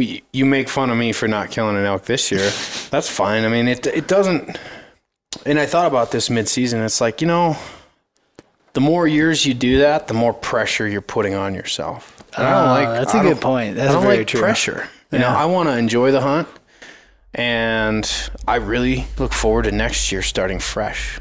you make fun of me for not killing an elk this year. That's fine. I mean, it doesn't. And I thought about this mid-season. It's like, you know, the more years you do that, the more pressure you're putting on yourself. And I don't like. That's a good point. That's very true. I don't like pressure. You know, I want to enjoy the hunt, and I really look forward to next year starting fresh.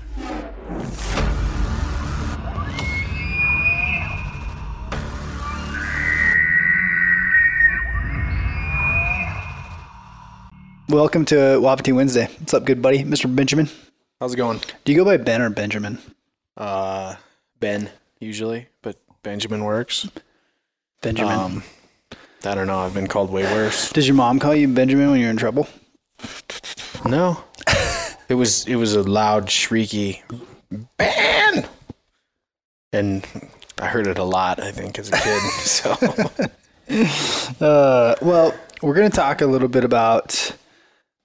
Welcome to Wapiti Wednesday. What's up, good buddy? Mr. Benjamin. How's it going? Do you go by Ben or Benjamin? Ben, usually, but Benjamin works. Benjamin. I don't know. I've been called way worse. Does your mom call you Benjamin when you're in trouble? No. It was a loud, shrieky Ben, and I heard it a lot, I think, as a kid. So, well, we're going to talk a little bit about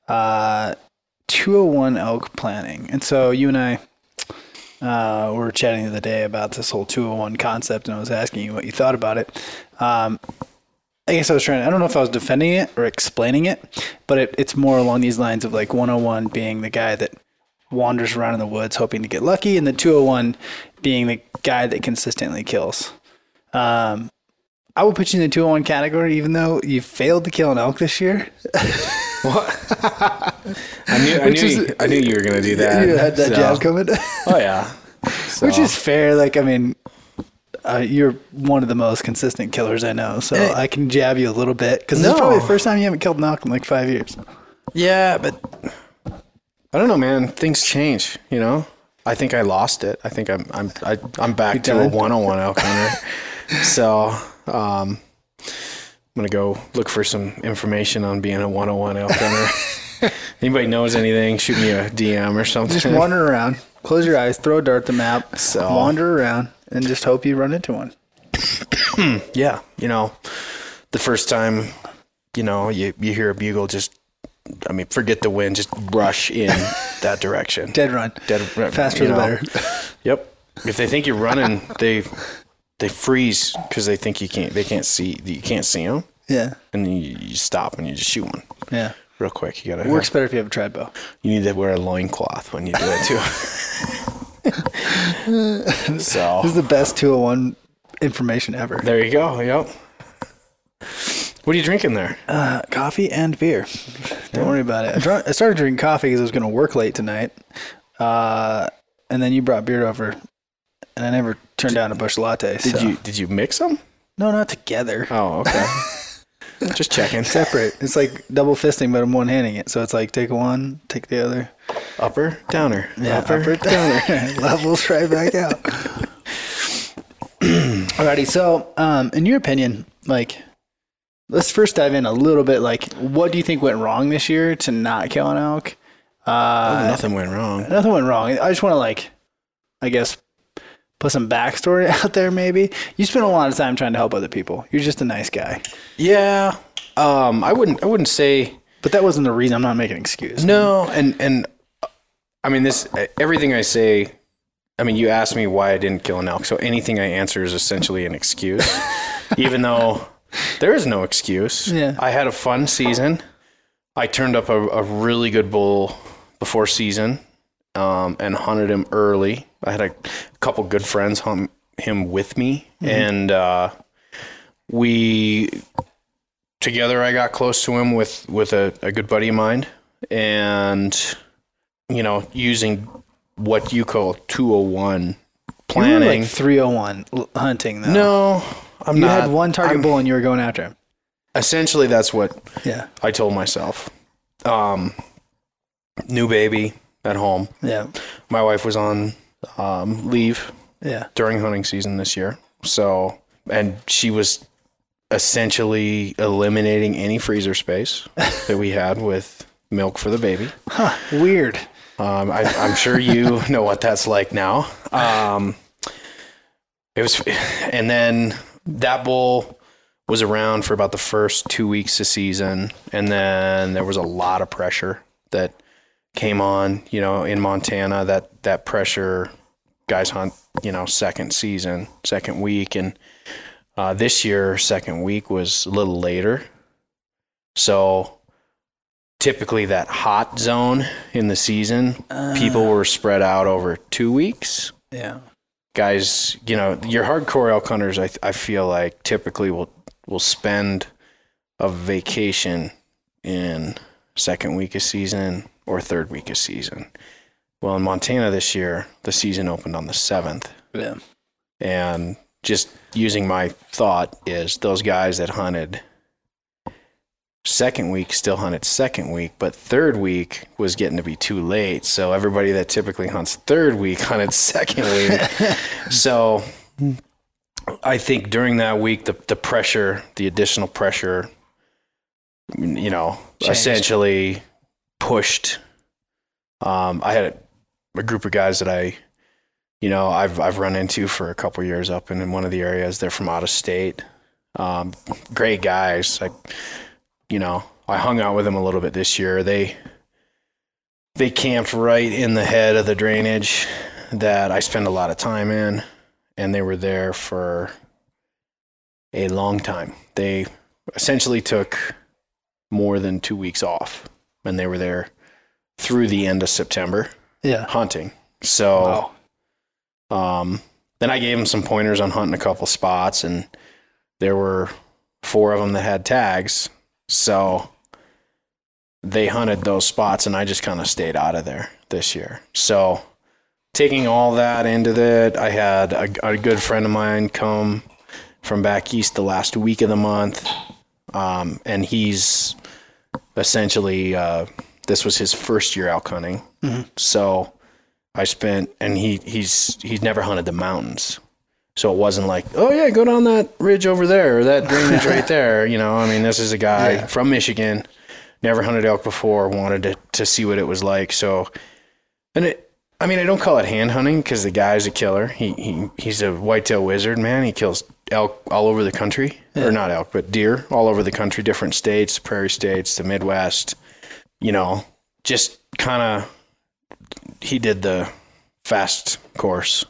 201 elk planning. And so you and I were chatting the other day about this whole 201 concept, and I was asking you what you thought about it. I guess I was trying, I don't know if I was defending it or explaining it, but it's more along these lines of like 101 being the guy that wanders around in the woods hoping to get lucky, and the 201 being the guy that consistently kills. I will put you in the 201 category, even though you failed to kill an elk this year. What? I knew you were going to do that. You had that jab coming. Oh, yeah. So. Which is fair. Like, I mean, you're one of the most consistent killers I know, so I can jab you a little bit, because this is probably the first time you haven't killed an elk in like 5 years. Yeah, but I don't know, man. Things change, you know. I think I lost it. I think I'm back to a 101 elk hunter. So I'm gonna go look for some information on being a 101 elk hunter. Anybody knows anything? Shoot me a DM or something. Just wander around. Close your eyes. Throw a dart at the map. So wander around. And just hope you run into one. Yeah. You know, the first time, you know, you hear a bugle, just, I mean, forget the wind, just rush in that direction. Dead run. Faster the better. Yep. If they think you're running, they freeze because they think you can't see them. Yeah. And then you stop and you just shoot one. Yeah. Real quick. You gotta. It works better if you have a trad bow. You need to wear a loincloth when you do that too. So. This is the best 201 information ever. There you go. Yep. What are you drinking there? Coffee and beer. Don't worry about it. I started drinking coffee because I was going to work late tonight. And then you brought beer over, and I never turned down a bush latte. Did you mix them? No, not together. Oh, okay. Just checking. Separate. It's like double fisting, but I'm one-handing it. So it's like take one, take the other. Upper, downer. Yeah, upper, downer. Levels right back out. Alrighty. So, in your opinion, like, let's first dive in a little bit. Like, what do you think went wrong this year to not kill an elk? Nothing went wrong. Nothing went wrong. I just want to, like, I guess, put some backstory out there. Maybe you spend a lot of time trying to help other people. You're just a nice guy. Yeah. I wouldn't say, but that wasn't the reason. I'm not making an excuse. No. And I mean, this, everything I say, I mean, you asked me why I didn't kill an elk. So anything I answer is essentially an excuse, even though there is no excuse. Yeah. I had a fun season. I turned up a really good bull before season, and hunted him early. I had a couple good friends hunt him with me, mm-hmm. and we together. I got close to him with a good buddy of mine, and you know, using what you call 201 planning. You were like 301 hunting, though. No, I'm not. You had one target bull, and you were going after him. Essentially, that's what I told myself. New baby at home. Yeah, my wife was on. Leave during hunting season this year. So, and she was essentially eliminating any freezer space that we had with milk for the baby. Huh, weird. I'm sure you know what that's like now. It was, and then that bull was around for about the first 2 weeks of season. And then there was a lot of pressure that came on, you know, in Montana, that pressure, guys hunt, you know, second season, second week. And this year, second week was a little later. So typically that hot zone in the season, people were spread out over 2 weeks. Yeah. Guys, you know, your hardcore elk hunters, I feel like typically will spend a vacation in second week of season or third week of season. Well, in Montana this year, the season opened on the 7th. Yeah. And just using my thought is those guys that hunted second week still hunted second week, but third week was getting to be too late. So everybody that typically hunts third week hunted second week. So I think during that week, the pressure, the additional pressure, you know, changed. Essentially pushed. I had a group of guys that I've run into for a couple of years up in one of the areas. They're from out of state. Great guys. I hung out with them a little bit this year. They camped right in the head of the drainage that I spend a lot of time in, and they were there for a long time. They essentially took more than 2 weeks off, and they were there through the end of September, hunting. So, wow. Then I gave them some pointers on hunting a couple spots, and there were 4 of them that had tags. So they hunted those spots, and I just kind of stayed out of there this year. So taking all that into that, I had a good friend of mine come from back east the last week of the month, and he's essentially... this was his first year elk hunting. Mm-hmm. So I spent, and he's never hunted the mountains. So it wasn't like, oh yeah, go down that ridge over there, or that drainage right there. You know, I mean, this is a guy from Michigan, never hunted elk before, wanted to see what it was like. So, and I don't call it hand hunting because the guy's a killer. He's a whitetail wizard, man. He kills elk all over the country, or not elk, but deer all over the country, different states, prairie states, the Midwest. You know, just kind of, he did the fast course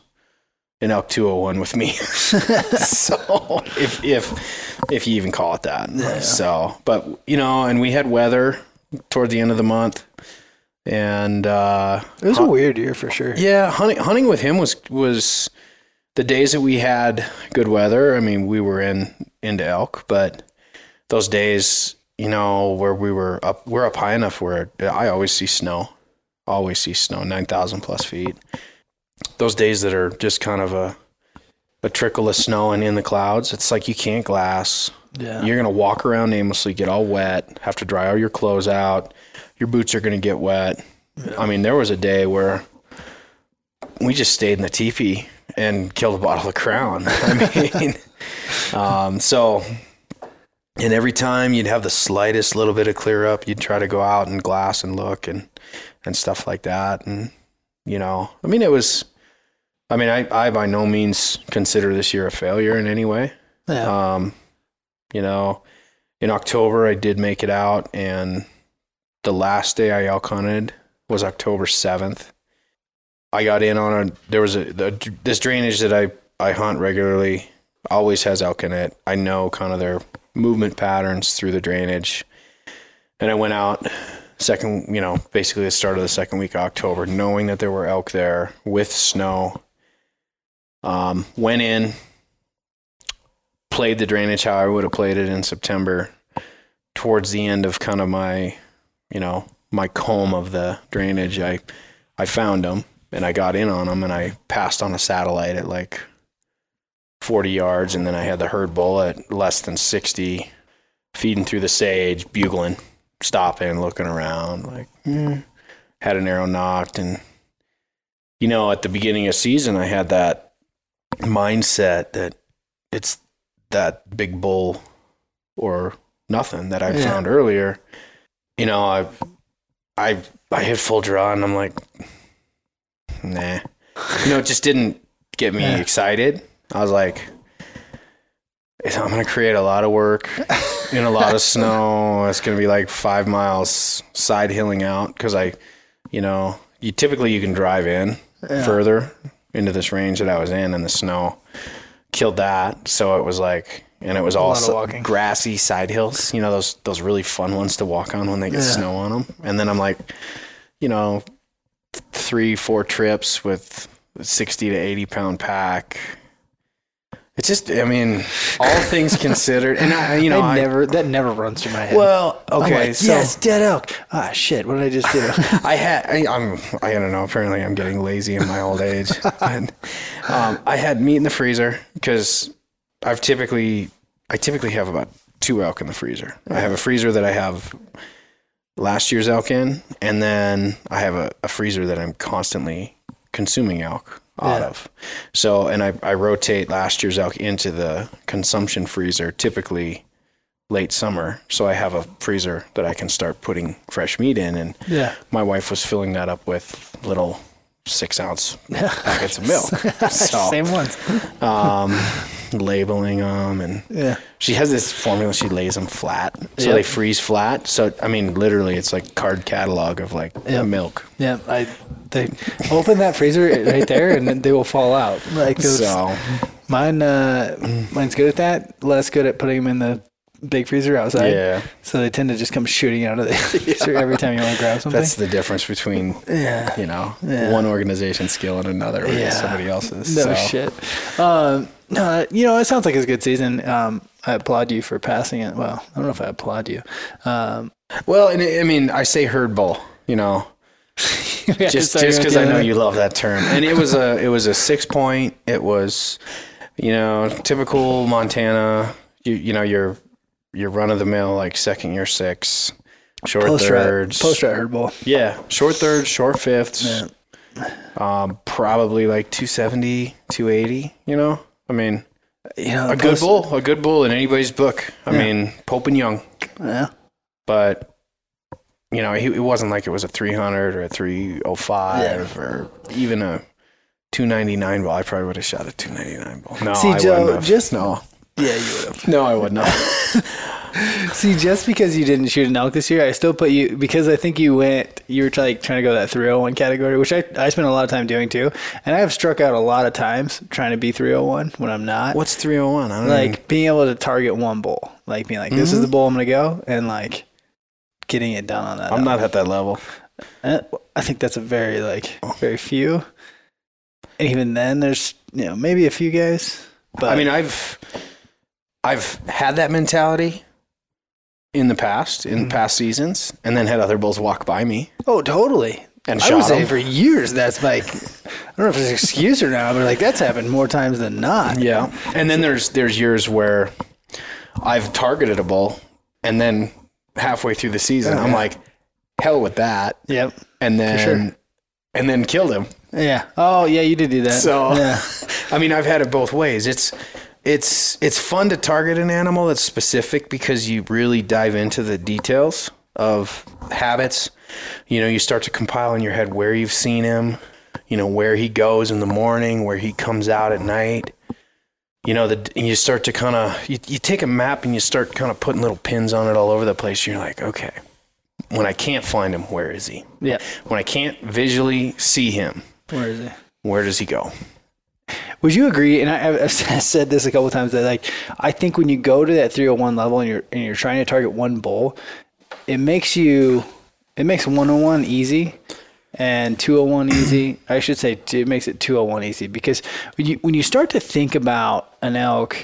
in Elk 201 with me. So if you even call it that. Yeah. So, but you know, and we had weather toward the end of the month, and it was a weird year for sure. Yeah, hunting with him was the days that we had good weather. I mean, we were into elk, but those days, you know, where we're up high enough where I always see snow, 9,000 plus feet. Those days that are just kind of a trickle of snow and in the clouds, it's like you can't glass. Yeah. You're going to walk around aimlessly, get all wet, have to dry all your clothes out. Your boots are going to get wet. Yeah. I mean, there was a day where we just stayed in the teepee and killed a bottle of Crown. I mean, so... And every time you'd have the slightest little bit of clear up, you'd try to go out and glass and look and stuff like that. And, you know, I mean, it was, I mean, I by no means consider this year a failure in any way. Yeah. You know, in October, I did make it out, and the last day I elk hunted was October 7th. I got in on this drainage that I hunt regularly, always has elk in it. I know kind of their movement patterns through the drainage, and I went out basically the start of the second week of October, knowing that there were elk there with snow. Went in, played the drainage how I would have played it in September, towards the end of kind of my, you know, my comb of the drainage. I found them, and I got in on them, and I passed on a satellite at like 40 yards, and then I had the herd bull at less than 60, feeding through the sage, bugling, stopping, looking around, like, had an arrow knocked. And, you know, at the beginning of season, I had that mindset that it's that big bull or nothing that I found earlier. You know, I hit full draw, and I'm like, nah. You know, it just didn't get me excited. I was like, I'm going to create a lot of work in a lot of snow. It's going to be like 5 miles side hilling out, because typically you can drive in further into this range that I was in the snow. Killed that. So it was like, and it was all grassy side hills, you know, those really fun ones to walk on when they get snow on them. And then I'm like, you know, 3-4 trips with 60 to 80 pound pack. It's just, I mean, all things considered, and I, you know, that never runs through my head. Well, okay, like, so yes, dead elk. Ah, shit, what did I just do? I don't know. Apparently, I'm getting lazy in my old age. And, I had meat in the freezer because I typically have about 2 elk in the freezer. I have a freezer that I have last year's elk in, and then I have a freezer that I'm constantly consuming elk out of. So, and I rotate last year's elk into the consumption freezer, typically late summer. So I have a freezer that I can start putting fresh meat in. And my wife was filling that up with little 6-ounce packets of milk. So, same ones. Labeling them. And she has this formula. She lays them flat. So they freeze flat. So, I mean, literally it's like card catalog of like milk. Yeah. They open that freezer right there and they will fall out. Like so. Mine's good at that. Less good at putting them in the big freezer outside. Yeah. So they tend to just come shooting out of the freezer every time you want to grab something. That's the difference between, you know, one organization's skill and another or somebody else's. No shit. No, you know, it sounds like it's a good season. I applaud you for passing it. Well, I don't know if I applaud you. Well, and I mean, I say herd bull, you know, just because I know you love that term. And it was a 6-point. It was, you know, typical Montana, you know, your run of the mill, like second year 6, short thirds, post-rut herd bull. Yeah. Short thirds, short fifths, probably like 270, 280, you know? I mean, you know, a good bull in anybody's book. I mean, Pope and Young. Yeah. But, you know, it wasn't like it was a 300 or a 305 or even a 299 bull. I probably would have shot a 299 bull. No, see, Joe, wouldn't have. No. Yeah, you would have. No, I would not. See, just because you didn't shoot an elk this year, I still put you, because I think you were like trying to go that 301 category, which I spent a lot of time doing too. And I have struck out a lot of times trying to be 301 when I'm not. What's 301? I don't know. Being able to target one bull, like being like, this is the bull I'm going to go, and like getting it done on that. I'm not at that level. I think that's a very, very few. And even then there's, you know, maybe a few guys. But I mean, I've had that mentality in the past, in past seasons, and then had other bulls walk by me. Oh, totally. And I would say for years, that's like, I don't know if it's an excuse or not, but like that's happened more times than not. Yeah. And then there's years where I've targeted a bull, and then halfway through the season, I'm like, hell with that. Yep. And then, and then killed him. Yeah. Oh yeah, you did do that. So, I mean, I've had it both ways. It's fun to target an animal that's specific because you really dive into the details of habits. You know, you start to compile in your head where you've seen him, you know, where he goes in the morning, where he comes out at night. You know, and you start to kind of, you take a map and you start kind of putting little pins on it all over the place. You're like, okay, when I can't find him, where is he? Yeah. When I can't visually see him, where is he? Where does he go? Would you agree? And I've said this a couple of times that like I think when you go to that 301 level and you're trying to target one bull, it makes 101 easy and 201 easy. I should say it makes it 201 easy because when you start to think about an elk,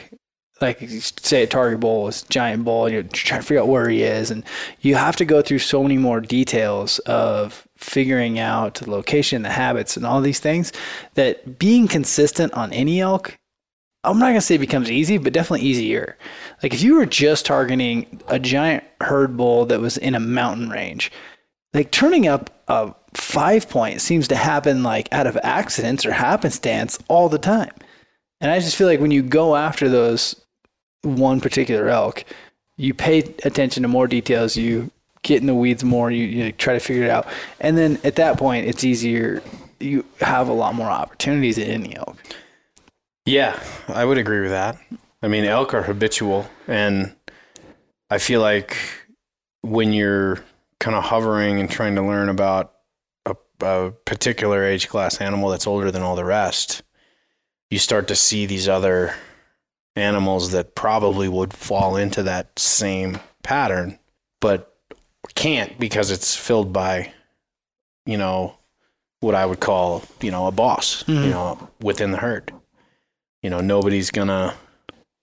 like say a target bull is a giant bull, and you're trying to figure out where he is, and you have to go through so many more details of figuring out the location, the habits, and all these things, that being consistent on any elk, I'm not going to say it becomes easy, but definitely easier. Like if you were just targeting a giant herd bull that was in a mountain range, like turning up a 5-point seems to happen like out of accidents or happenstance all the time. And I just feel like when you go after those one particular elk, you pay attention to more details, you get in the weeds more, you try to figure it out. And then at that point, it's easier. You have a lot more opportunities at any elk. Yeah, I would agree with that. I mean, elk are habitual. And I feel like when you're kind of hovering and trying to learn about a particular age class animal that's older than all the rest, you start to see these other animals that probably would fall into that same pattern, but can't because it's filled by, you know, what I would call, you know, a boss, mm-hmm. you know, within the herd. You know, nobody's gonna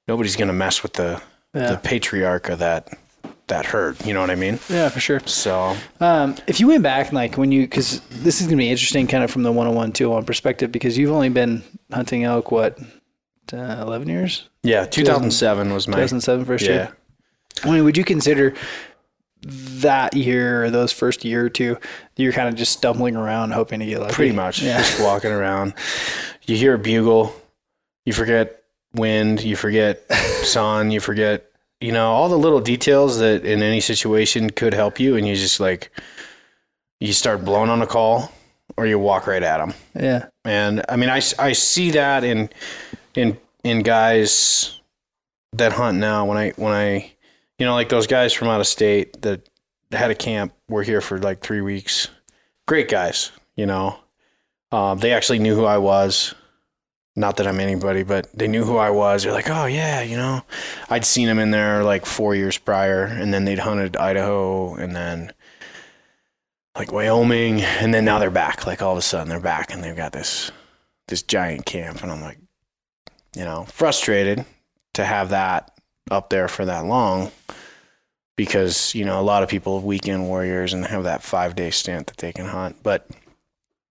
mess with the patriarch of that herd. You know what I mean? Yeah, for sure. So, if you went back, like when you, because this is gonna be interesting, kind of from the 101, 201 perspective, because you've only been hunting elk what 11 years? Yeah, 2007 was my 2007 first year. I mean, would you consider that year or those first year or two, you're kind of just stumbling around hoping to get lucky? Pretty much, just walking around. You hear a bugle. You forget wind, you forget sun, you forget, you know, all the little details that in any situation could help you. And you just like, you start blowing on a call or you walk right at them. Yeah. And I mean, I see that in guys that hunt now when I, you know, like those guys from out of state that had a camp, were here for like 3 weeks, great guys, you know, they actually knew who I was. Not that I'm anybody, but they knew who I was. They're like, oh, yeah, you know, I'd seen them in there like 4 years prior, and then they'd hunted Idaho and then like Wyoming. And then now they're back, like all of a sudden they're back and they've got this giant camp. And I'm like, you know, frustrated to have that up there for that long because, you know, a lot of people are weekend warriors and have that 5-day stint that they can hunt. But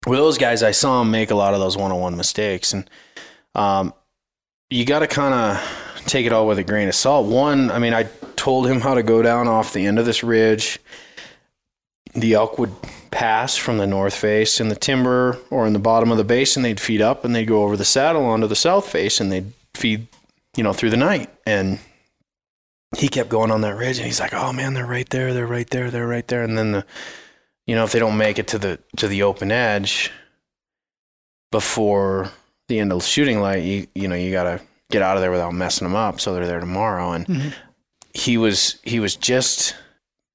with those guys, I saw them make a lot of those 101 mistakes. And you got to kind of take it all with a grain of salt. One, I mean, I told him how to go down off the end of this ridge. The elk would pass from the north face in the timber or in the bottom of the basin. They'd feed up and they'd go over the saddle onto the south face and they'd feed, you know, through the night. And he kept going on that ridge and he's like, oh man, they're right there. They're right there. They're right there. And then you know, if they don't make it to the open edge before the end of the shooting light, you know, you got to get out of there without messing them up. So they're there tomorrow. And mm-hmm. he was just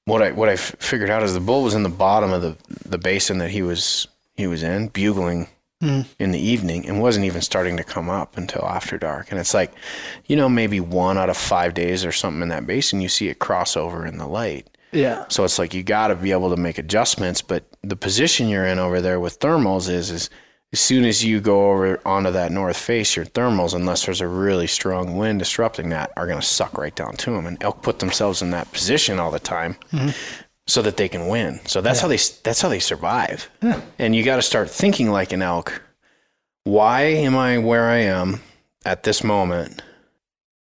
what I figured out is the bull was in the bottom of the basin that he was in, bugling in the evening, and wasn't even starting to come up until after dark. And it's like, you know, maybe 1 out of 5 days or something in that basin, you see it cross over in the light. Yeah. So it's like you got to be able to make adjustments, but the position you're in over there with thermals is as soon as you go over onto that north face, your thermals, unless there's a really strong wind disrupting that, are going to suck right down to them. And elk put themselves in that position all the time so that they can win. So that's how they survive. Yeah. And you got to start thinking like an elk. Why am I where I am at this moment?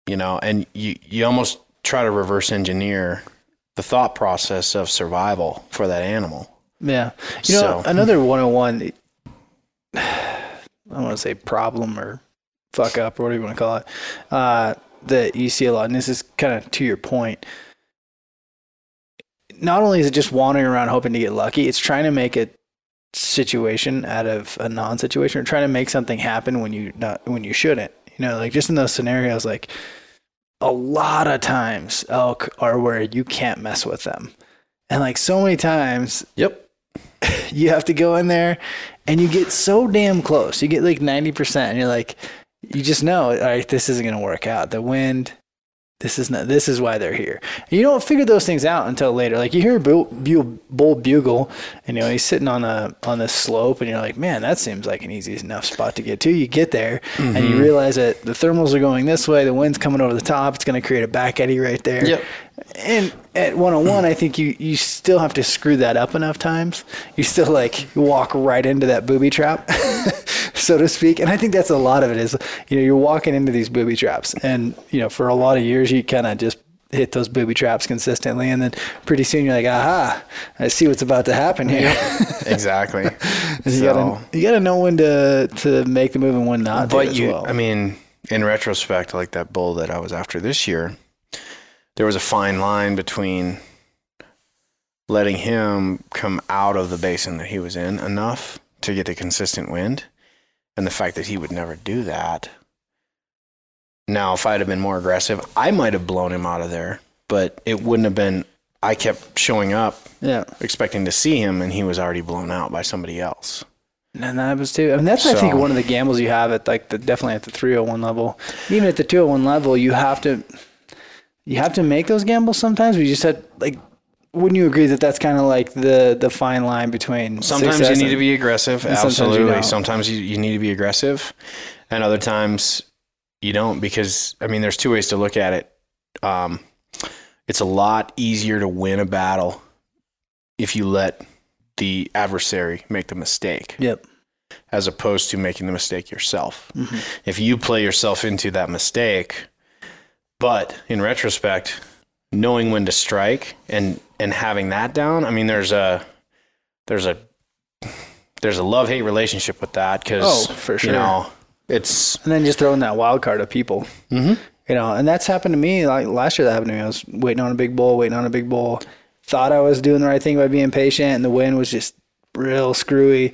You know, and you almost try to reverse engineer the thought process of survival for that animal. Yeah. You know, another 101, I don't want to say problem or fuck up or whatever you want to call it, that you see a lot. And this is kind of to your point. Not only is it just wandering around hoping to get lucky, it's trying to make a situation out of a non-situation, or trying to make something happen when you shouldn't, you know, like just in those scenarios, like, a lot of times elk are where you can't mess with them. And like so many times, you have to go in there and you get so damn close. You get like 90% and you're like, you just know, all right, this isn't going to work out. The wind, this is why they're here. And you don't figure those things out until later. Like you hear a bull bugle and, you know, he's sitting on the slope and you're like, man, that seems like an easy enough spot to get to. You get there and you realize that the thermals are going this way. The wind's coming over the top. It's going to create a back eddy right there. Yep. And at 101, I think you still have to screw that up enough times. You still like walk right into that booby trap, so to speak. And I think that's a lot of it is, you know, you're walking into these booby traps and, you know, for a lot of years, you kind of just hit those booby traps consistently. And then pretty soon you're like, aha, I see what's about to happen here. Exactly. You gotta know when to make the move and when not to as well. I mean, in retrospect, like that bull that I was after this year, there was a fine line between letting him come out of the basin that he was in enough to get a consistent wind and the fact that he would never do that. Now, if I'd have been more aggressive, I might have blown him out of there, but it wouldn't have been, I kept showing up expecting to see him and he was already blown out by somebody else. And that was too. I mean, that's I think one of the gambles you have at like the definitely at the 301 level, even at the 201 level, you have to make those gambles sometimes. We just had like. Wouldn't you agree that that's kind of like the fine line between sometimes you need to be aggressive. Absolutely. Sometimes you need to be aggressive and other times you don't, because I mean, there's two ways to look at it. It's a lot easier to win a battle if you let the adversary make the mistake. Yep. As opposed to making the mistake yourself. Mm-hmm. If you play yourself into that mistake, but in retrospect, knowing when to strike and having that down, I mean, there's a love-hate relationship with that because, for sure. You know, it's... And then just throwing that wild card of people. Mm-hmm. You know, and that's happened to me. Like last year that happened to me. I was waiting on a big bull. Thought I was doing the right thing by being patient, and the wind was just real screwy.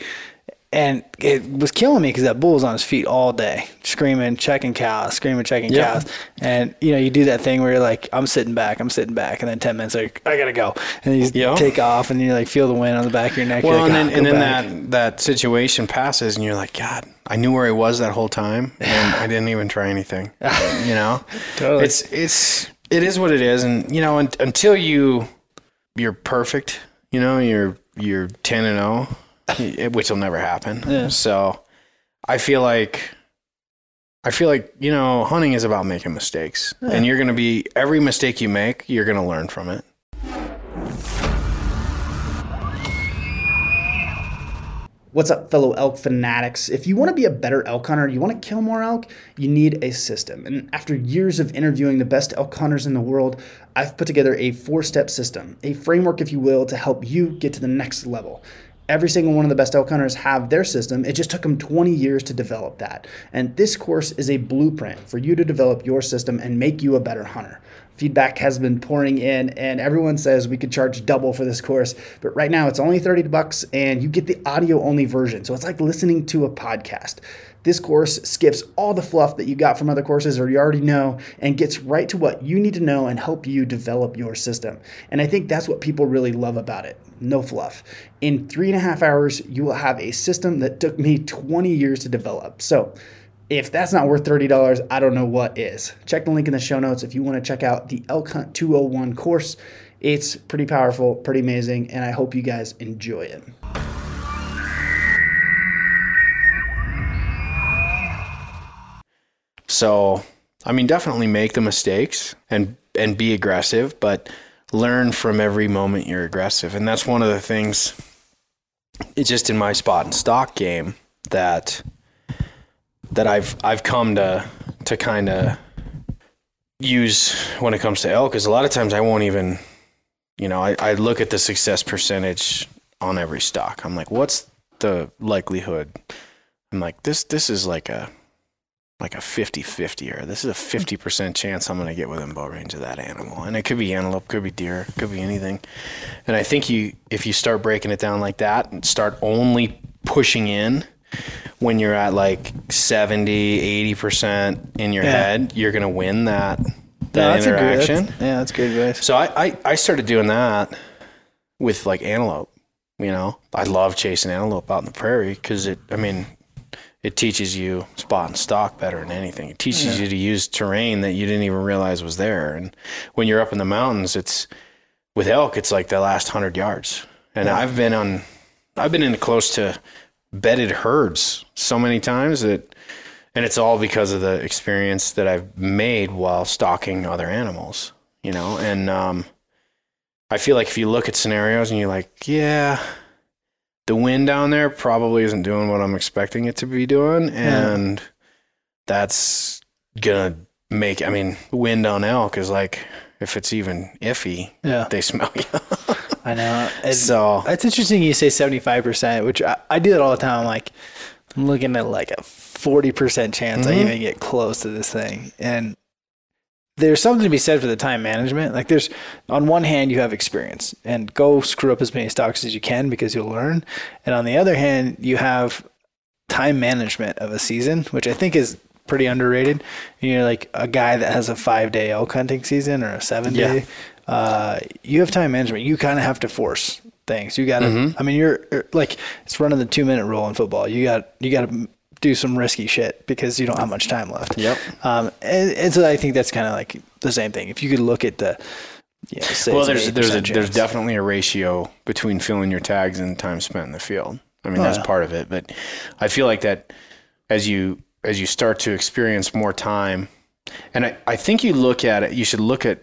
And it was killing me because that bull was on his feet all day, screaming, checking cows. And, you know, you do that thing where you're like, I'm sitting back. And then 10 minutes later, I got to go. And then you take off and you like feel the wind on the back of your neck. Well, like, and then that situation passes and you're like, God, I knew where he was that whole time. And I didn't even try anything, you know, totally. It is what it is. And, you know, until you're perfect, you know, you're 10-0. Which will never happen. Yeah. So I feel like, you know, hunting is about making mistakes. Yeah. And every mistake you make, you're going to learn from it. What's up, fellow elk fanatics? If you want to be a better elk hunter, you want to kill more elk, you need a system. And after years of interviewing the best elk hunters in the world, I've put together a 4-step system, a framework, if you will, to help you get to the next level. Every single one of the best elk hunters have their system. It just took them 20 years to develop that. And this course is a blueprint for you to develop your system and make you a better hunter. Feedback has been pouring in and everyone says we could charge double for this course, but right now it's only $30 and you get the audio only version. So it's like listening to a podcast. This course skips all the fluff that you got from other courses or you already know and gets right to what you need to know and help you develop your system. And I think that's what people really love about it. No fluff. In 3.5 hours, you will have a system that took me 20 years to develop. So if that's not worth $30, I don't know what is. Check the link in the show notes if you want to check out the Elk Hunt 201 course. It's pretty powerful, pretty amazing, and I hope you guys enjoy it. So, I mean, definitely make the mistakes and be aggressive, but learn from every moment you're aggressive. And that's one of the things, it's just in my spot and stock game that I've come to kind of use when it comes to elk, is a lot of times I won't even, you know, I look at the success percentage on every stock. I'm like, what's the likelihood? I'm like, this is like a 50-50, or this is a 50% chance I'm going to get within bow range of that animal. And it could be antelope, could be deer, could be anything. And I think if you start breaking it down like that and start only pushing in when you're at like 70, 80% in your head, you're going to win that interaction. That's good advice. So I started doing that with like antelope, you know. I love chasing antelope out in the prairie because it teaches you spot and stock better than anything. It teaches you to use terrain that you didn't even realize was there. And when you're up in the mountains, with elk, it's like the last 100 yards. And I've been in close to bedded herds so many times and it's all because of the experience that I've made while stalking other animals, you know? And, I feel like if you look at scenarios and you're like, the wind down there probably isn't doing what I'm expecting it to be doing. And that's going to wind on elk is like, if it's even iffy, they smell you. I know. It's interesting you say 75%, which I do that all the time. I'm looking at like a 40% chance I even get close to this thing. And there's something to be said for the time management. Like there's, on one hand, you have experience and go screw up as many stocks as you can because you'll learn. And on the other hand, you have time management of a season, which I think is pretty underrated. And you're like a guy that has a 5-day elk hunting season or a 7-day. You have time management. You kind of have to force things. You gotta, I mean, you're like, it's running the 2-minute rule in football. You gotta do some risky shit because you don't have much time left. Yep. And so I think that's kind of like the same thing. If you could look at the, well, there's definitely a ratio between filling your tags and time spent in the field. I mean, that's part of it, but I feel like that as you start to experience more time, and I think you look at it, you should look at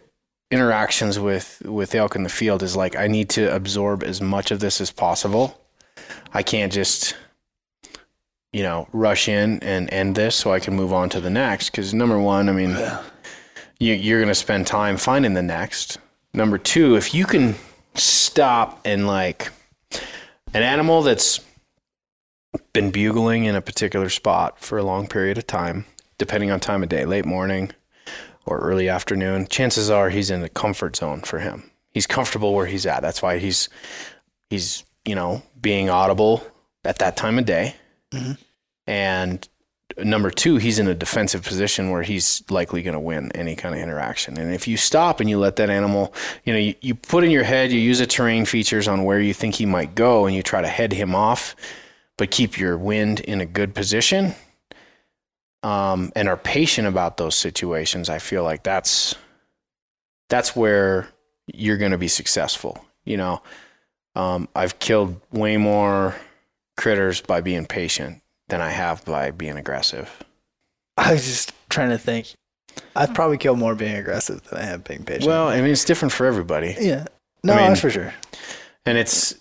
interactions with elk in the field as like, I need to absorb as much of this as possible. I can't just, rush in and end this so I can move on to the next. 'Cause number one, I mean, you're going to spend time finding the next. Number two, if you can stop and like an animal that's been bugling in a particular spot for a long period of time, depending on time of day, late morning or early afternoon, chances are he's in the comfort zone for him. He's comfortable where he's at. That's why he's, being audible at that time of day. Mm-hmm. And number two, he's in a defensive position where he's likely going to win any kind of interaction. And if you stop and you let that animal, you put in your head, you use the terrain features on where you think he might go and you try to head him off, but keep your wind in a good position, and are patient about those situations. I feel like that's where you're going to be successful. I've killed way more critters by being patient than I have by being aggressive. I was just trying to think. I've probably killed more being aggressive than I have being patient. Well, I mean, it's different for everybody. Yeah. No, that's for sure. And that's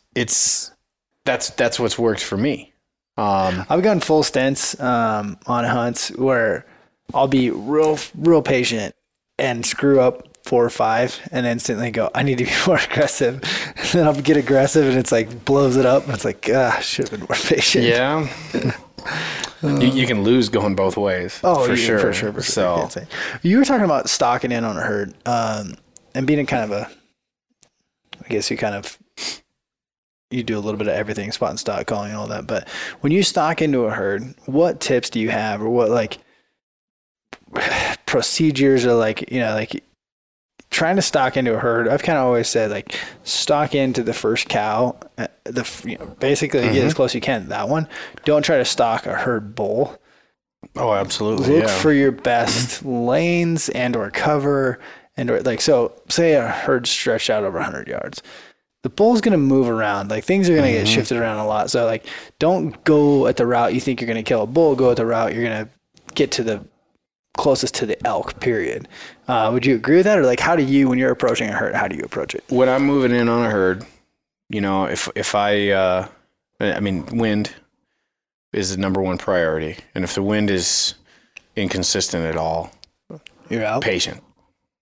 what's worked for me. I've gotten full stints on hunts where I'll be real, real patient and screw up 4 or 5 and instantly go, I need to be more aggressive. And then I'll get aggressive and it's like blows it up. And it's like, I should have been more patient. Yeah. You can lose going both ways. Oh, for sure. So you were talking about stocking in on a herd and being you do a little bit of everything, spot and stock calling and all that. But when you stock into a herd, what tips do you have or what procedures are trying to stock into a herd? I've kind of always said stock into the first cow, basically get as close as you can to that one. Don't try to stock a herd bull. Oh, absolutely. Look for your best lanes and or cover and or so say a herd stretched out over 100 yards. The bull's going to move around. Things are going to get shifted around a lot. So don't go at the route you think you're going to kill a bull. Go at the route you're going to get to the closest to the elk, period. Would you agree with that? Or how do you, when you're approaching a herd, how do you approach it? When I'm moving in on a herd, if wind is the number one priority. And if the wind is inconsistent at all, you're out. Patient.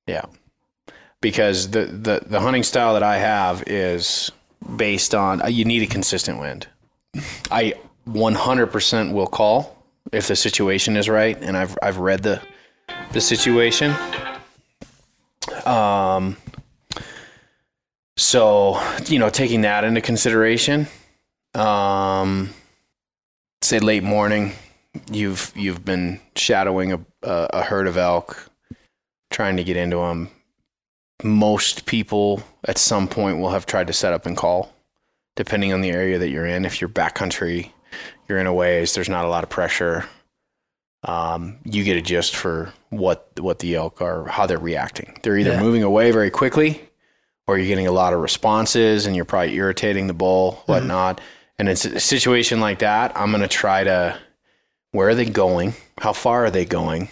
Yeah. Because the hunting style that I have is based on, you need a consistent wind. I 100% will call if the situation is right, and I've read the situation. Taking that into consideration, say late morning, you've been shadowing a herd of elk, trying to get into them. Most people at some point will have tried to set up and call, depending on the area that you're in. If you're backcountry, you're in a ways, there's not a lot of pressure. You get a gist for what the elk are, how they're reacting. They're either moving away very quickly, or you're getting a lot of responses and you're probably irritating the bull, whatnot. And it's a situation like that. I'm going to try to, where are they going? How far are they going?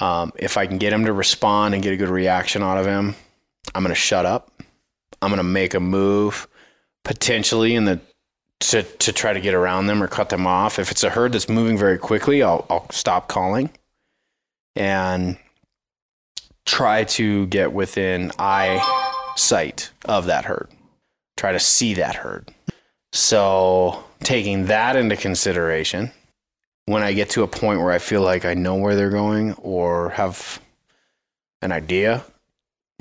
If I can get him to respond and get a good reaction out of him, I'm going to shut up. I'm going to make a move potentially to try to get around them or cut them off. If it's a herd that's moving very quickly, I'll stop calling and try to get within eyesight of that herd. Try to see that herd. So taking that into consideration, when I get to a point where I feel like I know where they're going or have an idea,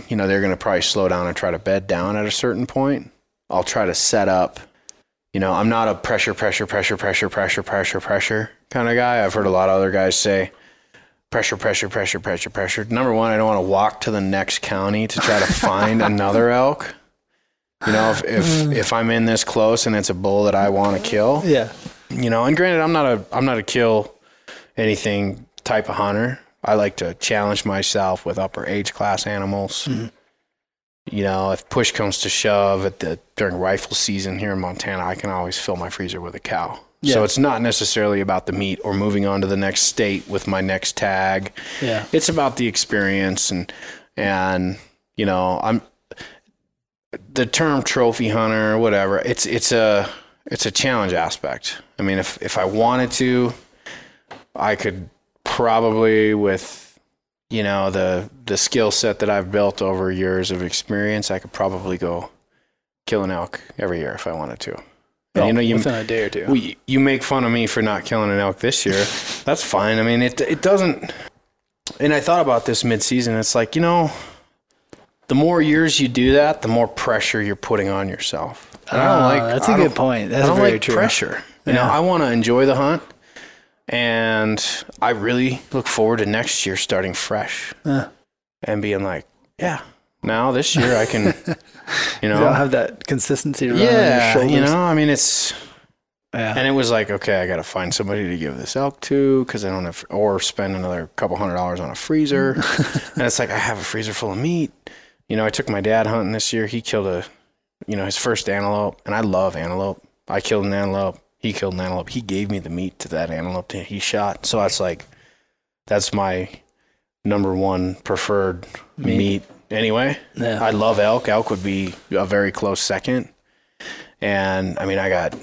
they're going to probably slow down and try to bed down at a certain point. I'll try to set up, I'm not a pressure kind of guy. I've heard a lot of other guys say pressure. Number one, I don't want to walk to the next county to try to find another elk. You know, if I'm in this close and it's a bull that I want to kill, yeah. You know, and granted, I'm not a kill anything type of hunter. I like to challenge myself with upper age class animals. Mm-hmm. You know, if push comes to shove during rifle season here in Montana, I can always fill my freezer with a cow. Yeah. So it's not necessarily about the meat or moving on to the next state with my next tag. Yeah. It's about the experience and you know, the term trophy hunter or whatever, it's a challenge aspect. I mean, if I wanted to, I could probably with, you know, the skill set that I've built over years of experience, I could probably go kill an elk every year if I wanted to. And you know, within a day or two. You make fun of me for not killing an elk this year. That's fine. I mean, it doesn't. And I thought about this mid-season. It's like, you know, the more years you do that, the more pressure you're putting on yourself. And I don't like. That's a good point. That's very true. I don't like pressure. Yeah. You know, I want to enjoy the hunt. And I really look forward to next year starting fresh and being like, yeah, now this year I can, you know. You don't have that consistency around your shoulders. You know, I mean, it's, and it was like, okay, I got to find somebody to give this elk to because I don't have, or spend another couple $100s on a freezer. And it's like, I have a freezer full of meat. You know, I took my dad hunting this year. He killed his first antelope, and I love antelope. I killed an antelope. He killed an antelope. He gave me the meat to that antelope that he shot. So that's like, that's my number one preferred meat anyway. Yeah. I love elk. Elk would be a very close second. And I mean, I got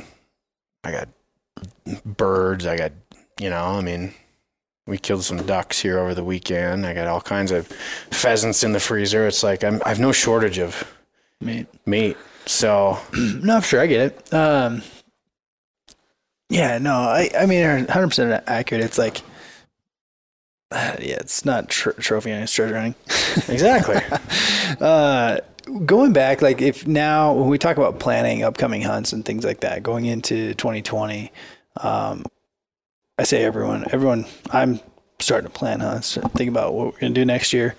birds. I got, you know, I mean, we killed some ducks here over the weekend. I got all kinds of pheasants in the freezer. It's like, I have no shortage of meat. So. No, I'm sure I get it. Yeah, no, I mean, 100% accurate. It's like, it's not trophy hunting, it's treasure hunting. Exactly. Going back, like if now when we talk about planning upcoming hunts and things like that, going into 2020, I say everyone, I'm starting to plan hunts, think about what we're going to do next year.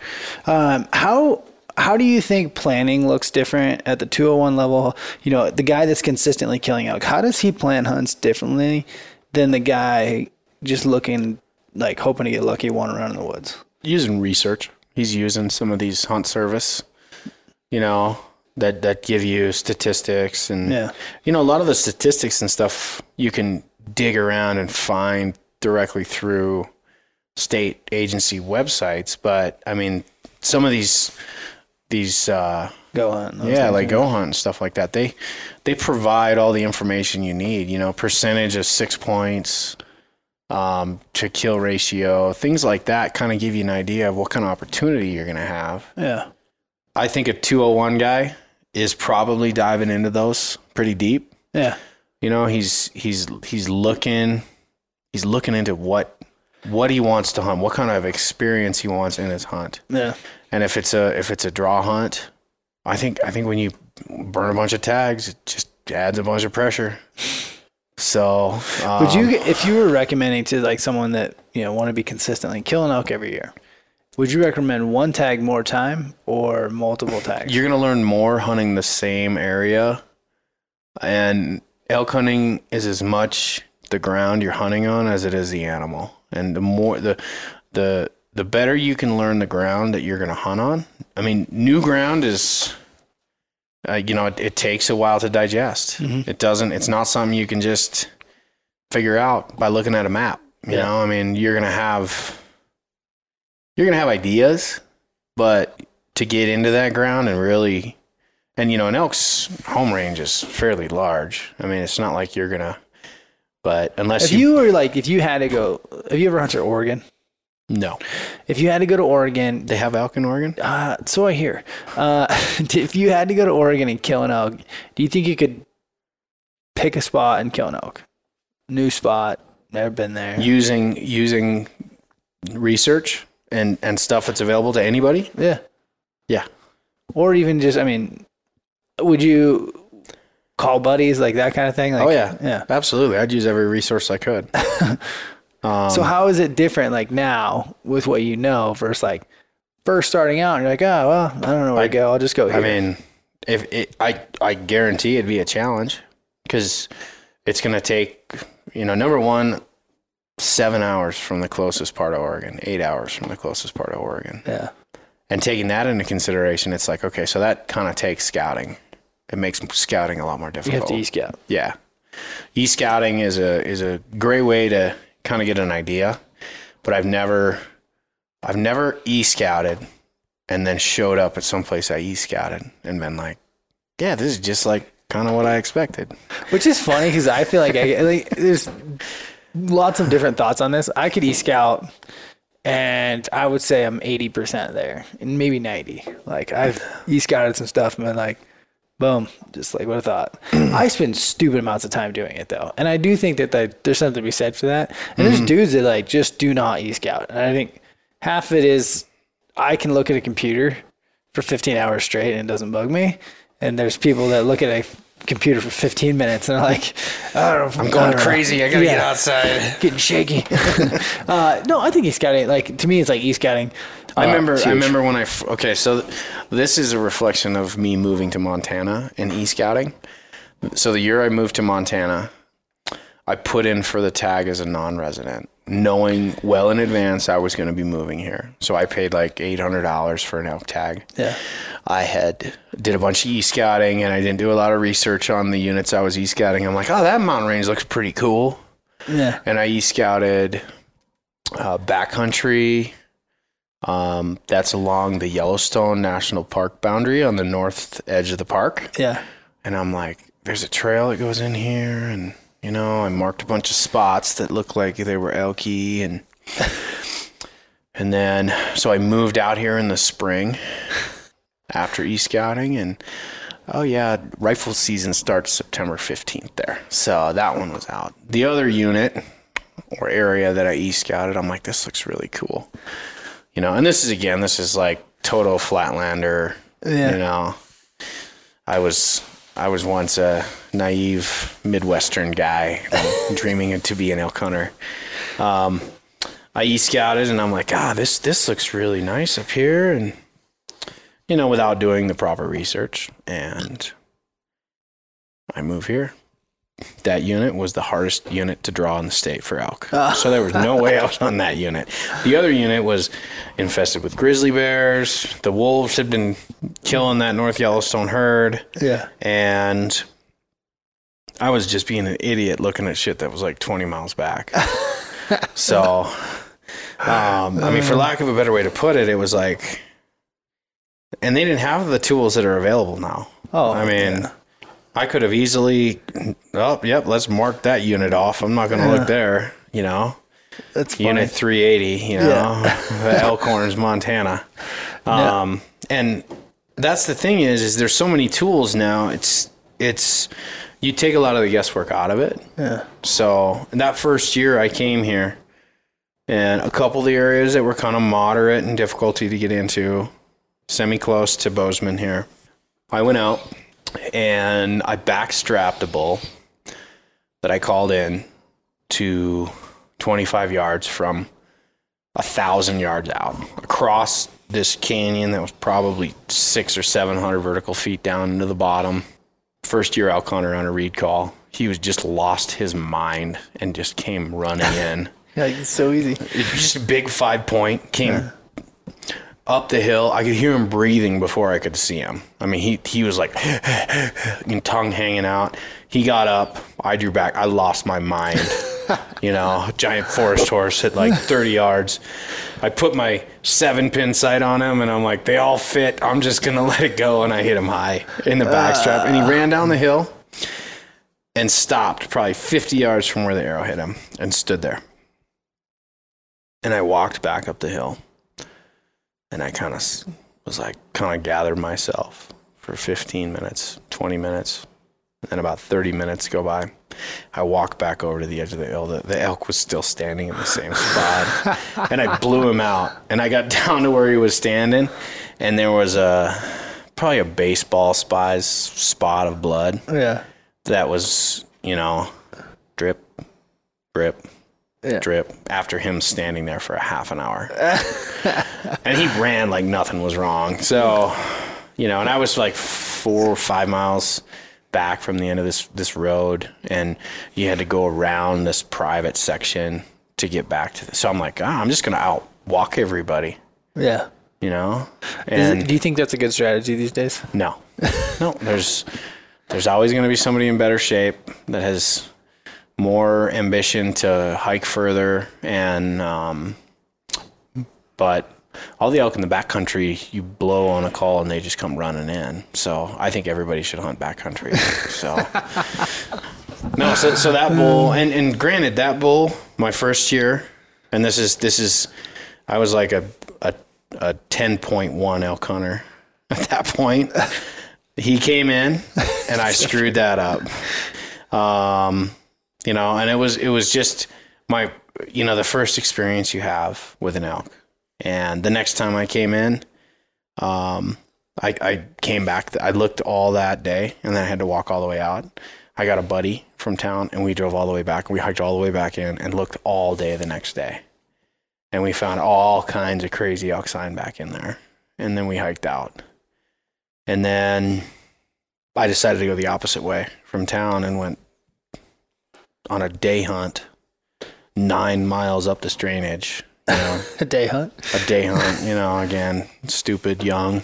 How do you think planning looks different at the 201 level? You know, the guy that's consistently killing elk, how does he plan hunts differently than the guy just looking, like hoping to get lucky wandering around in the woods? Using research. He's using some of these hunt service, you know, that give you statistics. And, you know, a lot of the statistics and stuff you can dig around and find directly through state agency websites. But, I mean, some of these Go Hunt, like Go Hunt and stuff like that, they provide all the information you need, you know, percentage of 6 points, to kill ratio, things like that, kind of give you an idea of what kind of opportunity you're going to have. Yeah, I think a 201 guy is probably diving into those pretty deep. Yeah, you know, he's looking into what he wants to hunt, what kind of experience he wants in his hunt. Yeah. And if it's a draw hunt, I think when you burn a bunch of tags, it just adds a bunch of pressure. So would you, if you were recommending to like someone that, you know, want to be consistently killing elk every year, would you recommend one tag more time or multiple tags? You're going to learn more hunting the same area, and elk hunting is as much the ground you're hunting on as it is the animal. And the more the better you can learn the ground that you're going to hunt on. I mean, new ground is, you know, it takes a while to digest. Mm-hmm. It's not something you can just figure out by looking at a map. You know, I mean, you're going to have ideas, but to get into that ground and really, and you know, an elk's home range is fairly large. I mean, it's not like you're going to. But unless have you ever hunted Oregon? No. If you had to go to Oregon, they have elk in Oregon? So I hear. If you had to go to Oregon and kill an elk, do you think you could pick a spot and kill an elk? New spot, never been there. Using research and stuff that's available to anybody? Yeah. Yeah. Or even just, I mean, would you call buddies, like that kind of thing? Like, absolutely. I'd use every resource I could. So how is it different, like now with what you know versus like first starting out? And you're like, oh well, I don't know where to go. I'll just go here. I mean, if it, I guarantee it'd be a challenge, because it's going to take, you know, number one, 7 hours from the closest part of Oregon, 8 hours from the closest part of Oregon. Yeah. And taking that into consideration, it's like, okay, so that kind of takes scouting. It makes scouting a lot more difficult. You have to e-scout. Yeah. E-scouting is a great way to kind of get an idea, but I've never e-scouted and then showed up at some place I e-scouted and been like, yeah, this is just like kind of what I expected. Which is funny, because I feel like there's lots of different thoughts on this. I could e-scout and I would say I'm 80% there, and maybe 90. Like, I've e-scouted some stuff and been like, boom, just like what I thought. I spend stupid amounts of time doing it, though. And I do think that there's something to be said for that. And there's dudes that like just do not e-scout. And I think half of it is I can look at a computer for 15 hours straight and it doesn't bug me. And there's people that look at a computer for 15 minutes and are like, I'm going crazy. I got to get outside. Getting shaky. No, I think e-scouting, like, to me, it's like e-scouting. I remember when so this is a reflection of me moving to Montana and e-scouting. So the year I moved to Montana, I put in for the tag as a non-resident, knowing well in advance I was going to be moving here. So I paid like $800 for an elk tag. Yeah. I did a bunch of e-scouting, and I didn't do a lot of research on the units I was e-scouting. I'm like, oh, that mountain range looks pretty cool. Yeah. And I e-scouted backcountry. That's along the Yellowstone National Park boundary on the north edge of the park. Yeah. And I'm like, there's a trail that goes in here, and, you know, I marked a bunch of spots that looked like they were elky, and then, so I moved out here in the spring after e-scouting, and rifle season starts September 15th there. So that one was out. The other unit or area that I e-scouted, I'm like, this looks really cool. You know, and this is like total flatlander. Yeah. You know, I was once a naive Midwestern guy dreaming to be an elk hunter. I e-scouted and I'm like, this looks really nice up here, and, you know, without doing the proper research, and I move here. That unit was the hardest unit to draw in the state for elk. So there was no way out on that unit. The other unit was infested with grizzly bears. The wolves had been killing that North Yellowstone herd. Yeah. And I was just being an idiot looking at shit that was like 20 miles back. So, I mean, for lack of a better way to put it, it was like, and they didn't have the tools that are available now. Oh, I mean... Yeah. I could have easily, let's mark that unit off. I'm not going to look there, you know. That's funny. Unit 380, you know, Elkhorn's, Montana. And that's the thing is there's so many tools now. It's you take a lot of the guesswork out of it. Yeah. So that first year I came here, and a couple of the areas that were kind of moderate and difficulty to get into, semi-close to Bozeman here, I went out. And I backstrapped a bull that I called in to 25 yards from 1,000 yards out across this canyon that was probably 600 or 700 vertical feet down into the bottom. First year elk hunter on a reed call. He was just lost his mind and just came running in. Yeah, it's so easy. It was just a big 5-point, came up the hill. I could hear him breathing before I could see him. I mean, he was like, tongue hanging out. He got up. I drew back. I lost my mind. You know, giant forest horse at like 30 yards. I put my 7-pin sight on him, and I'm like, they all fit. I'm just going to let it go. And I hit him high in the backstrap. And he ran down the hill and stopped probably 50 yards from where the arrow hit him and stood there. And I walked back up the hill. And I kind of was like, gathered myself for 15 minutes, 20 minutes, and then about 30 minutes go by. I walked back over to the edge of the hill. The elk was still standing in the same spot, and I blew him out. And I got down to where he was standing, and there was probably a baseball size spot of blood. Yeah, that was, you know, drip, drip. Yeah. Drip after him standing there for a half an hour. And he ran like nothing was wrong. So you know, and I was like 4 or 5 miles back from the end of this road, and you had to go around this private section to get back to this. So I'm like, I'm just going to out walk everybody. Yeah. You know? And do you think that's a good strategy these days? No. No. There's always going to be somebody in better shape that has more ambition to hike further. And, but all the elk in the backcountry, you blow on a call and they just come running in. So I think everybody should hunt backcountry. So, no, so that bull, and granted, that bull, my first year, and this is, I was like a 10.1 elk hunter at that point. He came in and I screwed that up. You know, and it was just my, you know, the first experience you have with an elk. And the next time I came in, I came back, I looked all that day, and then I had to walk all the way out. I got a buddy from town, and we drove all the way back, and we hiked all the way back in and looked all day the next day. And we found all kinds of crazy elk sign back in there. And then we hiked out. And then I decided to go the opposite way from town and went on a day hunt 9 miles up this drainage. You know, a day hunt, you know, again, stupid, young,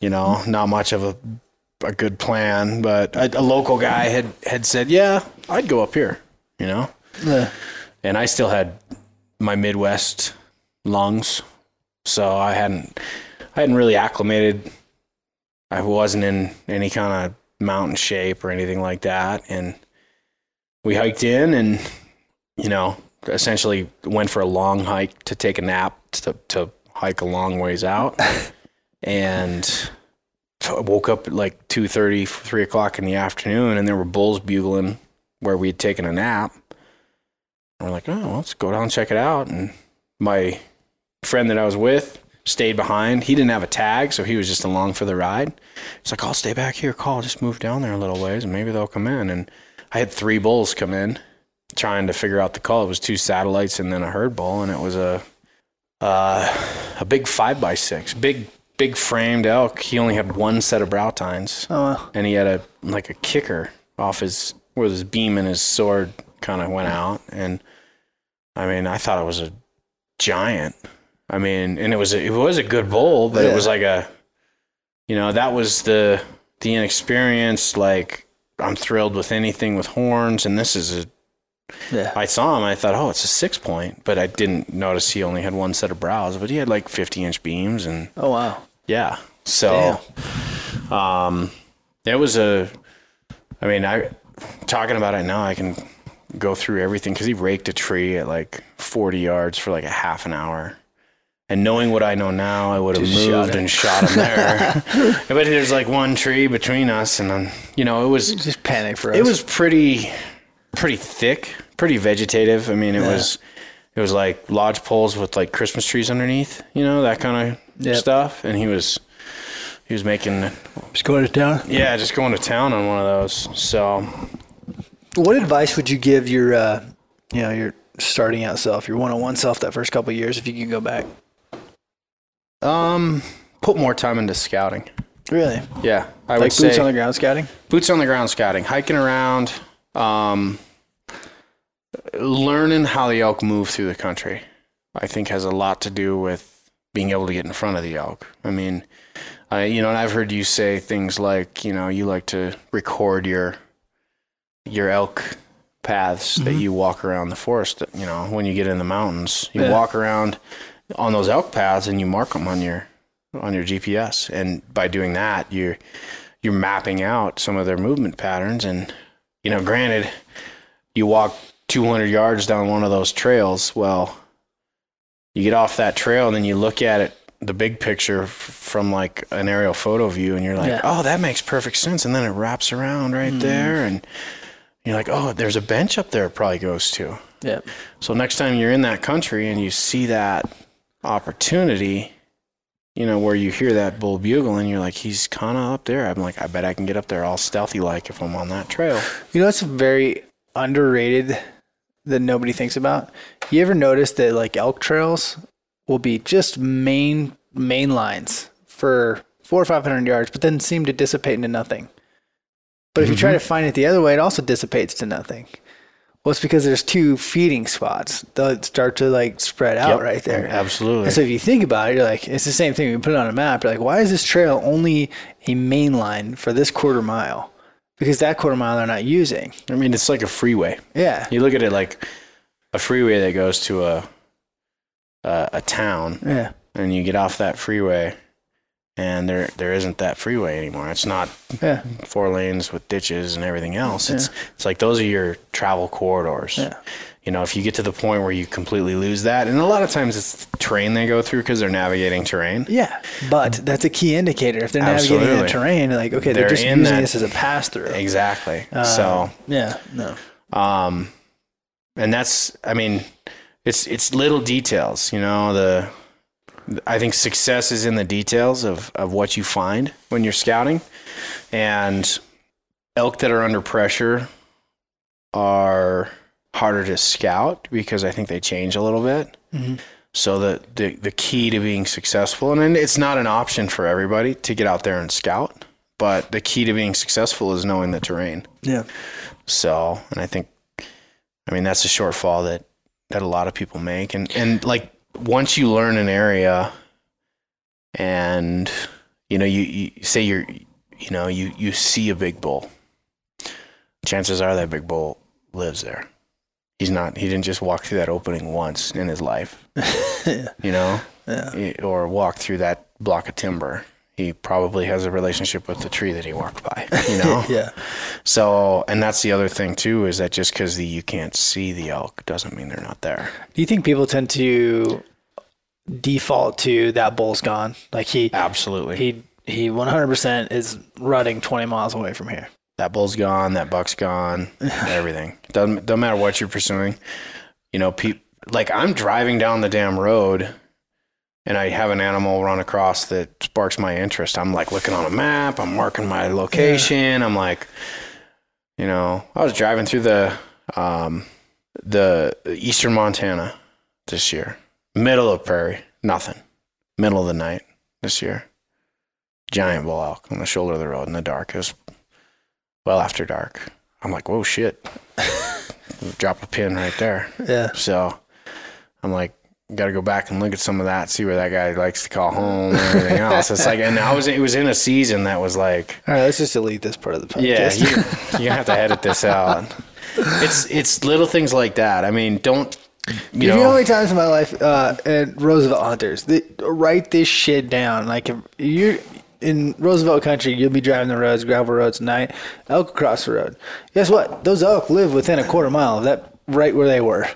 you know, not much of a good plan, but a local guy had said, yeah, I'd go up here, you know. Yeah. And I still had my Midwest lungs, so I hadn't really acclimated. I wasn't in any kind of mountain shape or anything like that. And we hiked in and, you know, essentially went for a long hike to take a nap to hike a long ways out. And I woke up at like 2:30, 3 o'clock in the afternoon, and there were bulls bugling where we had taken a nap. And we're like, oh, well, let's go down and check it out. And my friend that I was with stayed behind. He didn't have a tag, so he was just along for the ride. It's like, I'll stay back here, I'll just move down there a little ways and maybe they'll come in. And I had 3 bulls come in trying to figure out the call. It was 2 satellites and then a herd bull, and it was a big 5x6, big framed elk. He only had 1 set of brow tines. Oh, wow. And he had a kicker off his, where his beam and his sword kind of went out. And I mean, I thought it was a giant. I mean, and it was a good bull, but yeah. It was like a, you know, that was the inexperience. Like, I'm thrilled with anything with horns, and this is a. Yeah. I saw him. I thought, oh, it's a 6-point, but I didn't notice he only had 1 set of brows. But he had like 50-inch beams, and oh wow, yeah. So, yeah. It was a. I mean, I talking about it now, I can go through everything because he raked a tree at like 40 yards for like a half an hour. And knowing what I know now, I would have moved and shot him there. But there's like 1 tree between us, and then, you know, it was just panic for us. It was pretty thick, pretty vegetative. I mean, it was like lodge poles with like Christmas trees underneath, you know, that kind of stuff. And he was making just going to town. Yeah, just going to town on one of those. So, what advice would you give your, you know, your starting out self, your 101 self, that first couple of years, if you could go back? Put more time into scouting. Really? Yeah. I would say boots on the ground scouting? Boots on the ground scouting. Hiking around, learning how the elk move through the country, I think has a lot to do with being able to get in front of the elk. I mean, you know, and I've heard you say things like, you know, you like to record your elk paths that you walk around the forest, you know, when you get in the mountains. You walk around on those elk paths and you mark them on your GPS, and by doing that you're mapping out some of their movement patterns. And, you know, granted, you walk 200 yards down one of those trails, well, you get off that trail and then you look at it, the big picture from like an aerial photo view, and you're like, oh, that makes perfect sense. And then it wraps around right there, and you're like, oh, there's a bench up there it probably goes to. Yeah. So next time you're in that country and you see that opportunity, you know, where you hear that bull bugle and you're like, he's kind of up there. I'm like, I bet I can get up there all stealthy like if I'm on that trail. You know, it's very underrated that nobody thinks about. You ever notice that like elk trails will be just main lines for 400 or 500 yards, but then seem to dissipate into nothing. But if you try to find it the other way, it also dissipates to nothing. Well, it's because there's two feeding spots. They'll start to like spread out right there. Absolutely. And so if you think about it, you're like, it's the same thing. You put it on a map. You're like, why is this trail only a main line for this quarter mile? Because that quarter mile they're not using. I mean, it's like a freeway. Yeah. You look at it like a freeway that goes to a town. Yeah. And you get off that freeway. And there isn't that freeway anymore. It's not four lanes with ditches and everything else. It's like those are your travel corridors. Yeah. You know, if you get to the point where you completely lose that, and a lot of times it's the terrain they go through because they're navigating terrain. Yeah, but that's a key indicator. If they're navigating the terrain, like, okay, they're just using this as a pass-through. Exactly. And that's, I mean, it's little details, you know, I think success is in the details of what you find when you're scouting. And elk that are under pressure are harder to scout because I think they change a little bit. Mm-hmm. So the key to being successful, and it's not an option for everybody to get out there and scout, but the key to being successful is knowing the terrain. Yeah. So, and I mean, that's a shortfall that a lot of people make. And like, once you learn an area and, you know, you say you see a big bull, chances are that big bull lives there. He didn't just walk through that opening once in his life, you know, or walk through that block of timber. He probably has a relationship with the tree that he walked by, you know? Yeah. So, and that's the other thing too, is that just because you can't see the elk doesn't mean they're not there. Do you think people tend to default to that bull's gone? Like he 100% is rutting 20 miles away from here. That bull's gone, that buck's gone, everything. Doesn't matter what you're pursuing. You know, like I'm driving down the damn road and I have an animal run across that sparks my interest. I'm like looking on a map. I'm marking my location. Yeah. I'm like, you know, I was driving through the eastern Montana this year. Middle of prairie, nothing. Middle of the night this year. Giant bull elk on the shoulder of the road in the dark. It was well after dark. I'm like, whoa, shit. Drop a pin right there. Yeah. So I'm like, got to go back and look at some of that, see where that guy likes to call home and everything else. It's like, and it was in a season that was like, all right, let's just delete this part of the podcast. Yeah, you're gonna have to edit this out. It's little things like that. I mean, don't you know? The only times in my life, and Roosevelt hunters, they write this shit down. Like if you're in Roosevelt country, you'll be driving the roads, gravel roads at night, elk across the road. Guess what? Those elk live within a quarter mile of that, right where they were.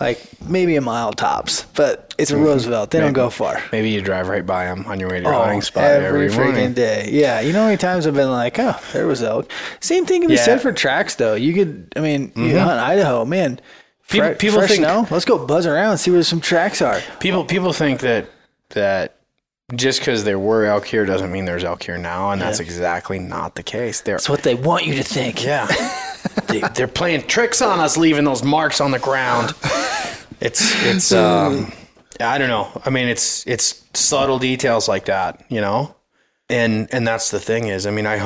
Like maybe a mile tops, but it's a Roosevelt. They don't go far. Maybe you drive right by them on your way to your hunting spot every freaking day. Yeah. You know how many times I've been like, oh, there was elk. Same thing can be said for tracks, though. You could, I mean, you hunt Idaho, man. People think, no, let's go buzz around and see where some tracks are. People think that just because there were elk here doesn't mean there's elk here now, and that's exactly not the case. That's what they want you to think. Yeah. They're playing tricks on us, leaving those marks on the ground. It's I don't know. I mean, it's subtle details like that, you know? And that's the thing is, I mean, that's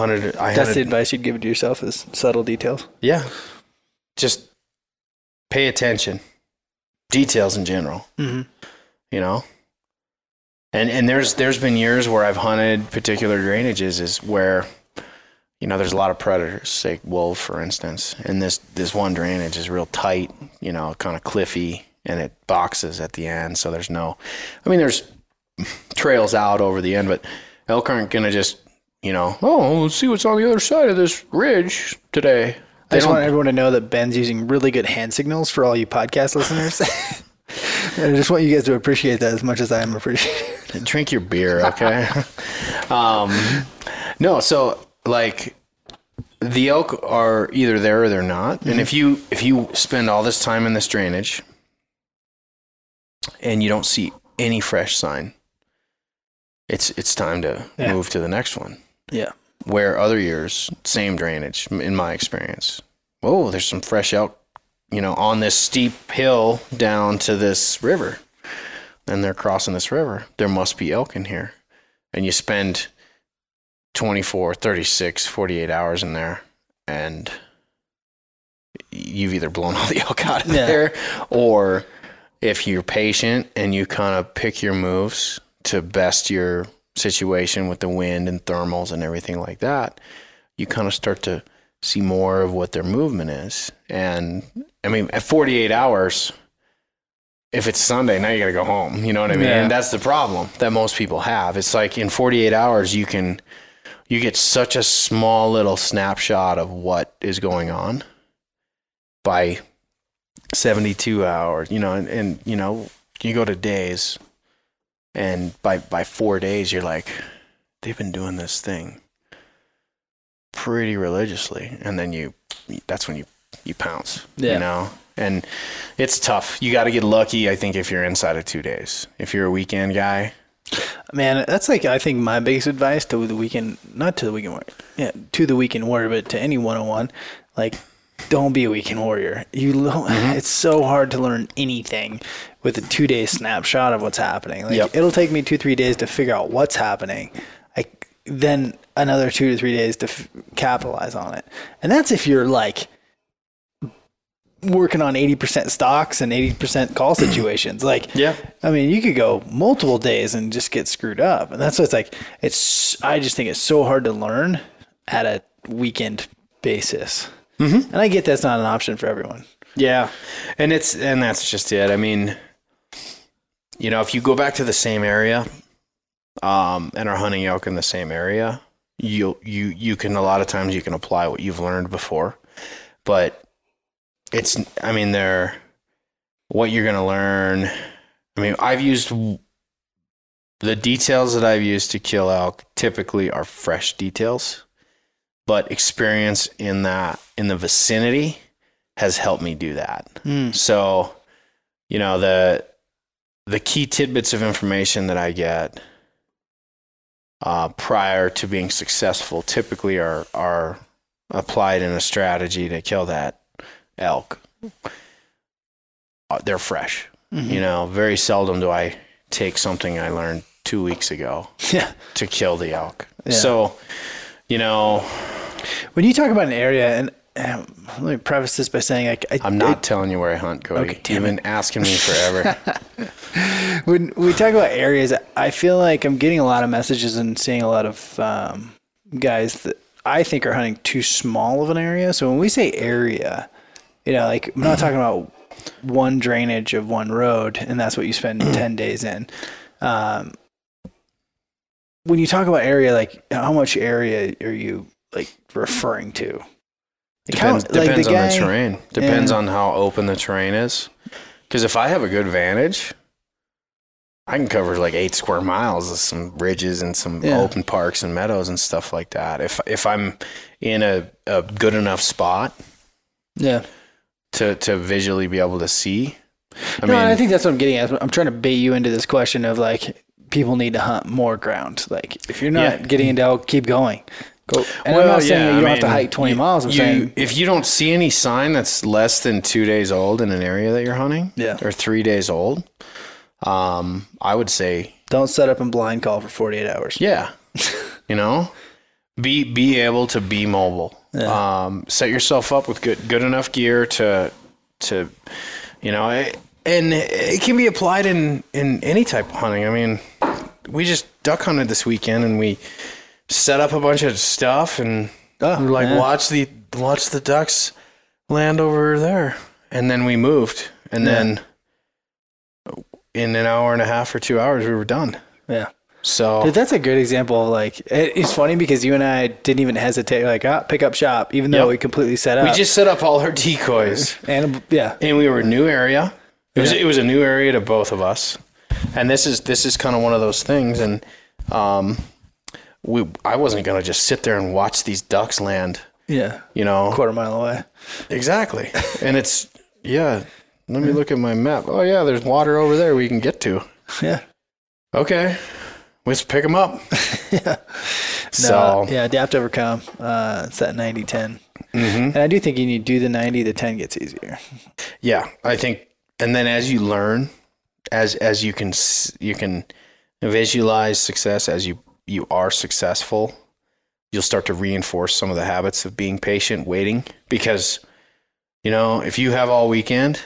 the advice you'd give to yourself is subtle details. Yeah. Just pay attention. Details in general, you know? And there's been years where I've hunted particular drainages is where, you know, there's a lot of predators, say wolves, for instance. And this one drainage is real tight, you know, kind of cliffy, and it boxes at the end. So there's there's trails out over the end, but elk aren't going to just, you know, let's see what's on the other side of this ridge today. I just want everyone to know that Ben's using really good hand signals for all you podcast listeners. I just want you guys to appreciate that as much as I am appreciating it. Drink your beer, okay? No, so... like the elk are either there or they're not. And if you spend all this time in this drainage and you don't see any fresh sign, it's time to move to the next one. Yeah. Where other years, same drainage in my experience. Oh, there's some fresh elk, you know, on this steep hill down to this river. And they're crossing this river. There must be elk in here. And you spend 24, 36, 48 hours in there, and you've either blown all the elk out of there, or if you're patient and you kind of pick your moves to best your situation with the wind and thermals and everything like that, you kind of start to see more of what their movement is. And I mean, at 48 hours, if it's Sunday, now you got to go home. You know what I mean? Yeah. And that's the problem that most people have. It's like in 48 hours, you get such a small little snapshot of what is going on by 72 hours, you know, and you know, you go to days, and by 4 days, you're like, they've been doing this thing pretty religiously. And then that's when you pounce, you know? And it's tough. You got to get lucky, I think, if you're inside of 2 days. If you're a weekend guy. Man, that's like, I think my biggest advice to the weekend, not to the weekend warrior, to the weekend warrior, but to any 101, like, don't be a weekend warrior. It's so hard to learn anything with a 2 day snapshot of what's happening. Like, it'll take me 2-3 days to figure out what's happening. Then another 2 to 3 days to capitalize on it. And that's if you're like working on 80% stocks and 80% call situations. Like, I mean, you could go multiple days and just get screwed up. And that's what's like, I just think it's so hard to learn at a weekend basis. Mm-hmm. And I get that's not an option for everyone. Yeah. And that's just it. I mean, you know, if you go back to the same area, and are hunting elk in the same area, you can, a lot of times you can apply what you've learned before, but what you're going to learn. I mean, I've used the details that I've used to kill elk typically are fresh details, but experience in the vicinity has helped me do that. So, you know, the key tidbits of information that I get, prior to being successful, typically are applied in a strategy to kill that elk. They're fresh. You know, very seldom do I take something I learned 2 weeks ago to kill the elk. So, you know, when you talk about an area, and let me preface this by saying, like, I'm not telling you where I hunt, Cody. Okay, you've been asking me forever. When we talk about areas, I feel like I'm getting a lot of messages and seeing a lot of guys that I think are hunting too small of an area. So when we say area, you know, like, I'm not talking about one drainage of one road, and that's what you spend 10 days in. When you talk about area, like, how much area are you, like, referring to? Depends on the terrain. Depends on how open the terrain is. Because if I have a good vantage, I can cover like 8 square miles of some ridges and some open parks and meadows and stuff like that. If I'm in a good enough spot, to visually be able to see. I mean, I think that's what I'm getting at. I'm trying to bait you into this question of, like, people need to hunt more ground. Like, if you're not getting into elk, keep going. And I'm not saying that you don't have to hike 20 miles. I'm saying, if you don't see any sign that's less than 2 days old in an area that you're hunting, or 3 days old, I would say don't set up and blind call for 48 hours. Yeah. You know, be able to be mobile. Yeah. Set yourself up with good enough gear to, you know, and it can be applied in any type of hunting. I mean, we just duck hunted this weekend, and we set up a bunch of stuff, and watch the ducks land over there, and then we moved, and then in an hour and a half or 2 hours we were done. So dude, that's a good example of, like, it's funny because you and I didn't even hesitate, like, pick up shop, even though we completely set up. We just set up all our decoys, and we were a new area. It was a new area to both of us, and this is kind of one of those things, and I wasn't going to just sit there and watch these ducks land. You know, a quarter mile away. Exactly. And it's, let me look at my map. Oh yeah, there's water over there we can get to. Yeah. Okay. Let's pick them up. So adapt, overcome. It's that 90-10. Mm-hmm. And I do think you need to do the 90, the 10 gets easier. Yeah, I think. And then as you learn, as you can visualize success, as you are successful, you'll start to reinforce some of the habits of being patient, waiting, because, you know, if you have all weekend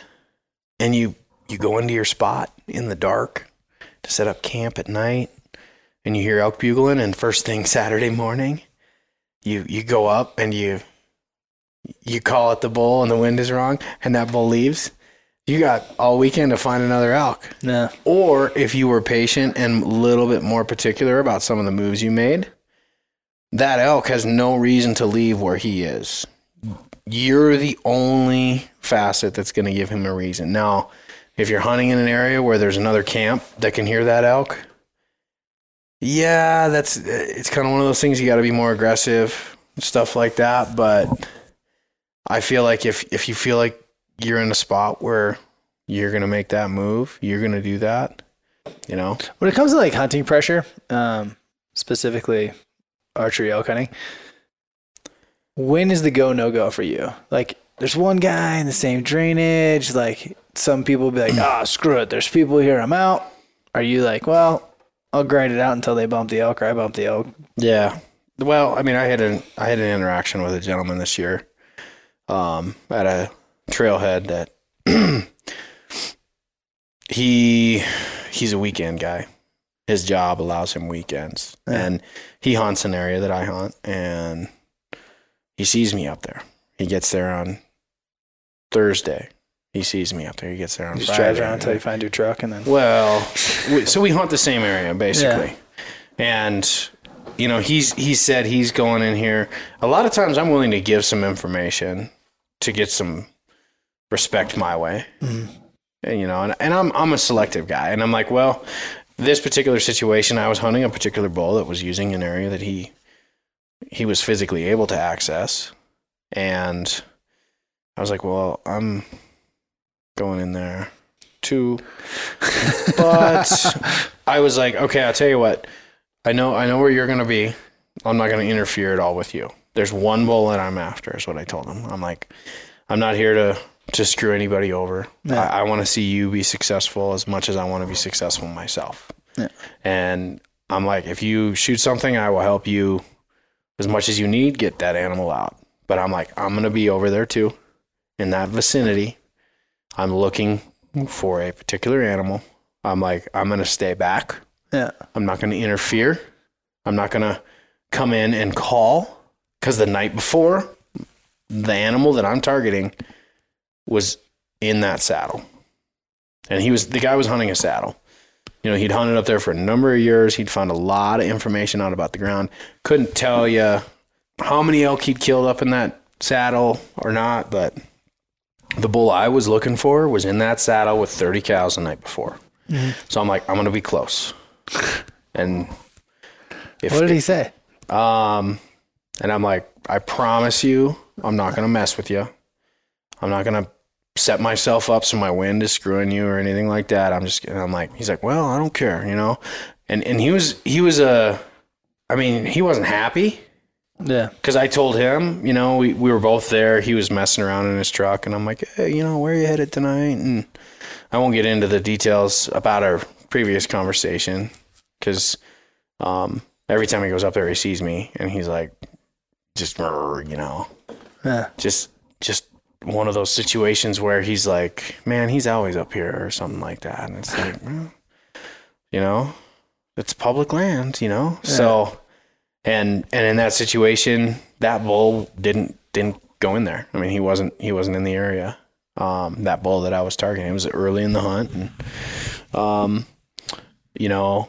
and you go into your spot in the dark to set up camp at night and you hear elk bugling, and first thing Saturday morning, you go up and you call at the bull and the wind is wrong and that bull leaves, you got all weekend to find another elk. No. Or if you were patient and a little bit more particular about some of the moves you made, that elk has no reason to leave where he is. You're the only facet that's going to give him a reason. Now, if you're hunting in an area where there's another camp that can hear that elk, yeah, it's kind of one of those things you got to be more aggressive, stuff like that. But I feel like if you feel like you're in a spot where you're going to make that move, you're going to do that, you know? When it comes to, like, hunting pressure, specifically archery elk hunting, when is the go, no-go for you? Like, there's one guy in the same drainage. Like, some people be like, screw it, there's people here, I'm out. Are you like, well, I'll grind it out until they bump the elk or I bump the elk? Yeah. Well, I mean, I had an interaction with a gentleman this year at a trailhead that he's a weekend guy. His job allows him weekends. Yeah. And he hunts an area that I hunt, and he sees me up there. He gets there on Thursday. He sees me up there. He gets there on Friday. Just drive around until you find your truck, and then... Well, so we hunt the same area, basically. Yeah. And, you know, he said he's going in here. A lot of times I'm willing to give some information to get some respect my way. Mm-hmm. And, you know, and I'm a selective guy. And I'm like, well, this particular situation, I was hunting a particular bull that was using an area that he was physically able to access. And I was like, well, I'm going in there too. But I was like, okay, I'll tell you what. I know where you're going to be. I'm not going to interfere at all with you. There's one bull that I'm after is what I told him. I'm like, I'm not here to screw anybody over. Yeah. I want to see you be successful as much as I want to be successful myself. Yeah. And I'm like, if you shoot something, I will help you as much as you need, get that animal out. But I'm like, I'm going to be over there too, in that vicinity. I'm looking for a particular animal. I'm like, I'm going to stay back. Yeah. I'm not going to interfere. I'm not going to come in and call, because the night before, the animal that I'm targeting was in that saddle. And the guy was hunting a saddle. You know, he'd hunted up there for a number of years. He'd found a lot of information out about the ground. Couldn't tell you how many elk he'd killed up in that saddle or not, but the bull I was looking for was in that saddle with 30 cows the night before. Mm-hmm. So I'm like, I'm going to be close. And what did he say? And I'm like, I promise you, I'm not going to mess with you. I'm not going to set myself up so my wind is screwing you or anything like that. He's like, well, I don't care, you know? And he wasn't happy. Yeah. Because I told him, you know, we were both there. He was messing around in his truck, and I'm like, hey, you know, where are you headed tonight? And I won't get into the details about our previous conversation, because every time he goes up there, he sees me, and he's like, just, you know, yeah. just one of those situations where he's like, man, he's always up here or something like that. And it's like, well, you know, it's public land, you know? Yeah. So... And in that situation, that bull didn't go in there. I mean, he wasn't in the area. That bull that I was targeting, it was early in the hunt, and you know,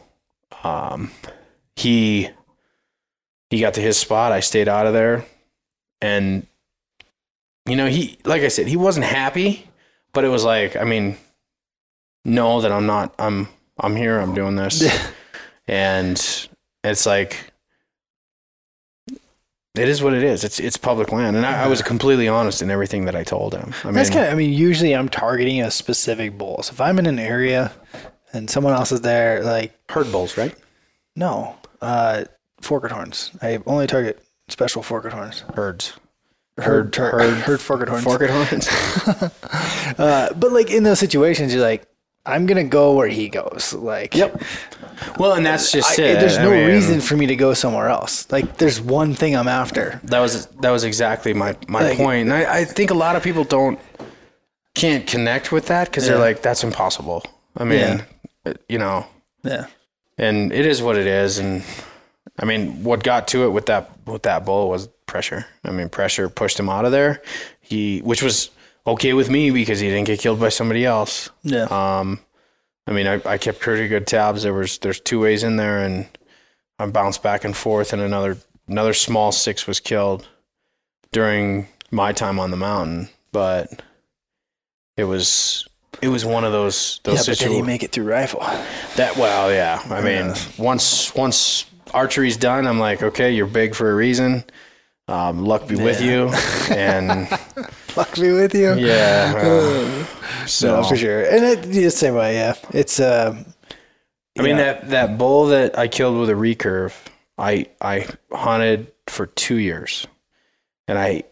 he got to his spot. I stayed out of there, and you know, he, like I said, he wasn't happy, but it was like, I mean, no, that I'm not. I'm here. I'm doing this, and it's like, it is what it is. It's public land. And I was completely honest in everything that I told him. I mean, usually I'm targeting a specific bull. So if I'm in an area and someone else is there, like... Herd bulls, right? No. Forked horns. I only target special forked horns. Herds. Herd forked horns. Forked horns. But like in those situations, you're like, I'm going to go where he goes. Like, yep. Well, and that's just it. There's no reason for me to go somewhere else. Like, there's one thing I'm after. That was exactly my point. And I think a lot of people can't connect with that because they're like, that's impossible. I mean, you know. Yeah. And it is what it is. And I mean, what got to it with that bull was pressure. I mean, pressure pushed him out of there. Which was okay with me because he didn't get killed by somebody else. Yeah. I mean, I kept pretty good tabs. There's two ways in there, and I bounced back and forth, and another small six was killed during my time on the mountain. But it was one of those situations. But did he make it through rifle? I mean, once archery's done, I'm like, okay, you're big for a reason. Luck be with you, and luck be with you. Yeah, so no, for sure, and it's the same way. Yeah, it's. I mean that bull that I killed with a recurve, I hunted for 2 years, and I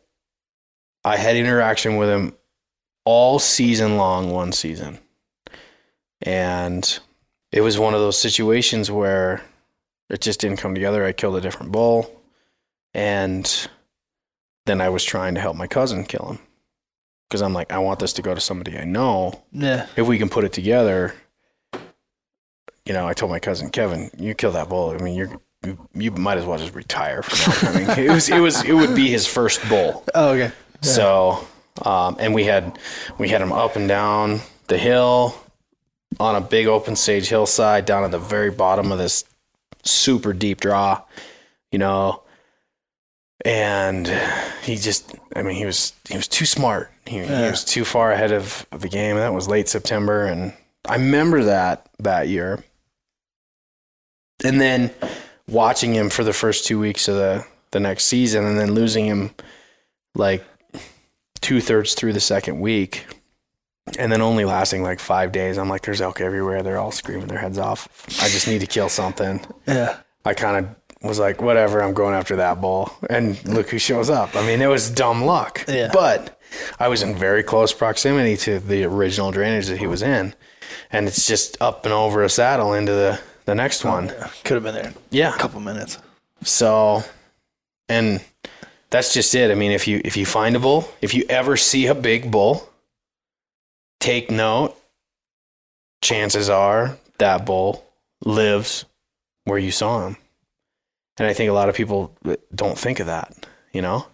had interaction with him all season long, one season, and it was one of those situations where it just didn't come together. I killed a different bull. And then I was trying to help my cousin kill him because I'm like, I want this to go to somebody I know. Yeah. If we can put it together, you know, I told my cousin, Kevin, you kill that bull. I mean, you might as well just retire from that. I mean, it would be his first bull. Oh, okay. Yeah. So, and we had him up and down the hill on a big open sage hillside down at the very bottom of this super deep draw, you know. And he just, I mean, he was too smart. He was too far ahead of the game. And that was late September. And I remember that year. And then watching him for the first 2 weeks of the next season and then losing him like 2/3 through the second week. And then only lasting like 5 days. I'm like, there's elk everywhere. They're all screaming their heads off. I just need to kill something. Yeah. I kind of was like, whatever, I'm going after that bull. And look who shows up. I mean, it was dumb luck. Yeah. But I was in very close proximity to the original drainage that he was in. And it's just up and over a saddle into the next one. Yeah. Could have been there. Yeah. A couple minutes. So, and that's just it. I mean, if you find a bull, if you ever see a big bull, take note, chances are that bull lives where you saw him. And I think a lot of people don't think of that, you know?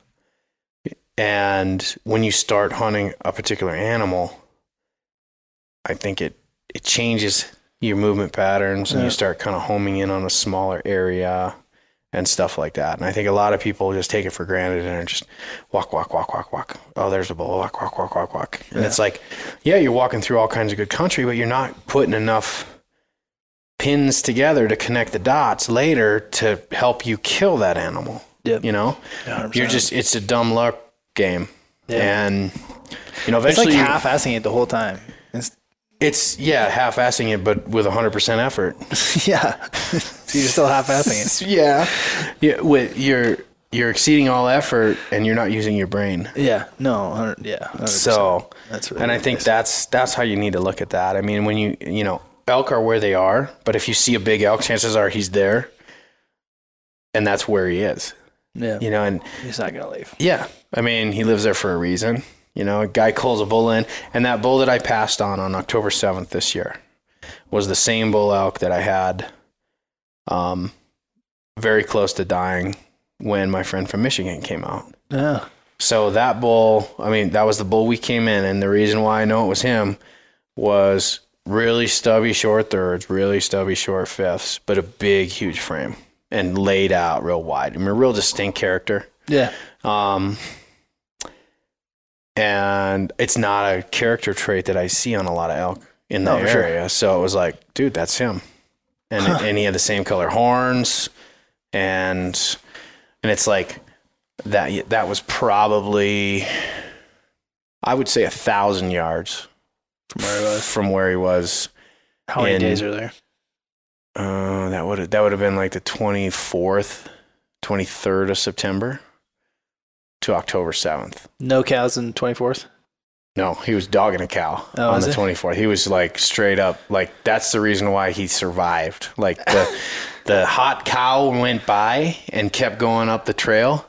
And when you start hunting a particular animal, I think it changes your movement patterns and you start kind of homing in on a smaller area and stuff like that. And I think a lot of people just take it for granted and are just walk, walk, walk, walk, walk. Oh, there's a bull. Walk, walk, walk, walk, walk. And it's like, yeah, you're walking through all kinds of good country, but you're not putting enough pins together to connect the dots later to help you kill that animal. Yep. You know, 100%. You're just, it's a dumb luck game. Yep. And you know, eventually it's like half-assing it the whole time. It's half-assing it, but with 100% effort. Yeah. So you're still half-assing it. Yeah. You're exceeding all effort and you're not using your brain. Yeah. No. Yeah. 100%. So that's really, and I think that's how you need to look at that. I mean, when you know, elk are where they are, but if you see a big elk, chances are he's there, and that's where he is. Yeah, you know, and he's not gonna leave. Yeah, I mean, he lives there for a reason. You know, a guy calls a bull in, and that bull that I passed on October 7th this year was the same bull elk that I had, very close to dying when my friend from Michigan came out. Yeah. So that bull, I mean, that was the bull we came in, and the reason why I know it was him was really stubby short thirds, really stubby short fifths, but a big, huge frame and laid out real wide. I mean, a real distinct character. Yeah. And it's not a character trait that I see on a lot of elk in that area. Sure. So it was like, dude, that's him. And and he had the same color horns, and it's like that was probably, I would say, 1,000 yards. From where he was. How many days are there? That would have been like the 24th, 23rd of September to October 7th. No cows in 24th? No, he was dogging a cow on the 24th. He was like straight up, like that's the reason why he survived. Like the hot cow went by and kept going up the trail,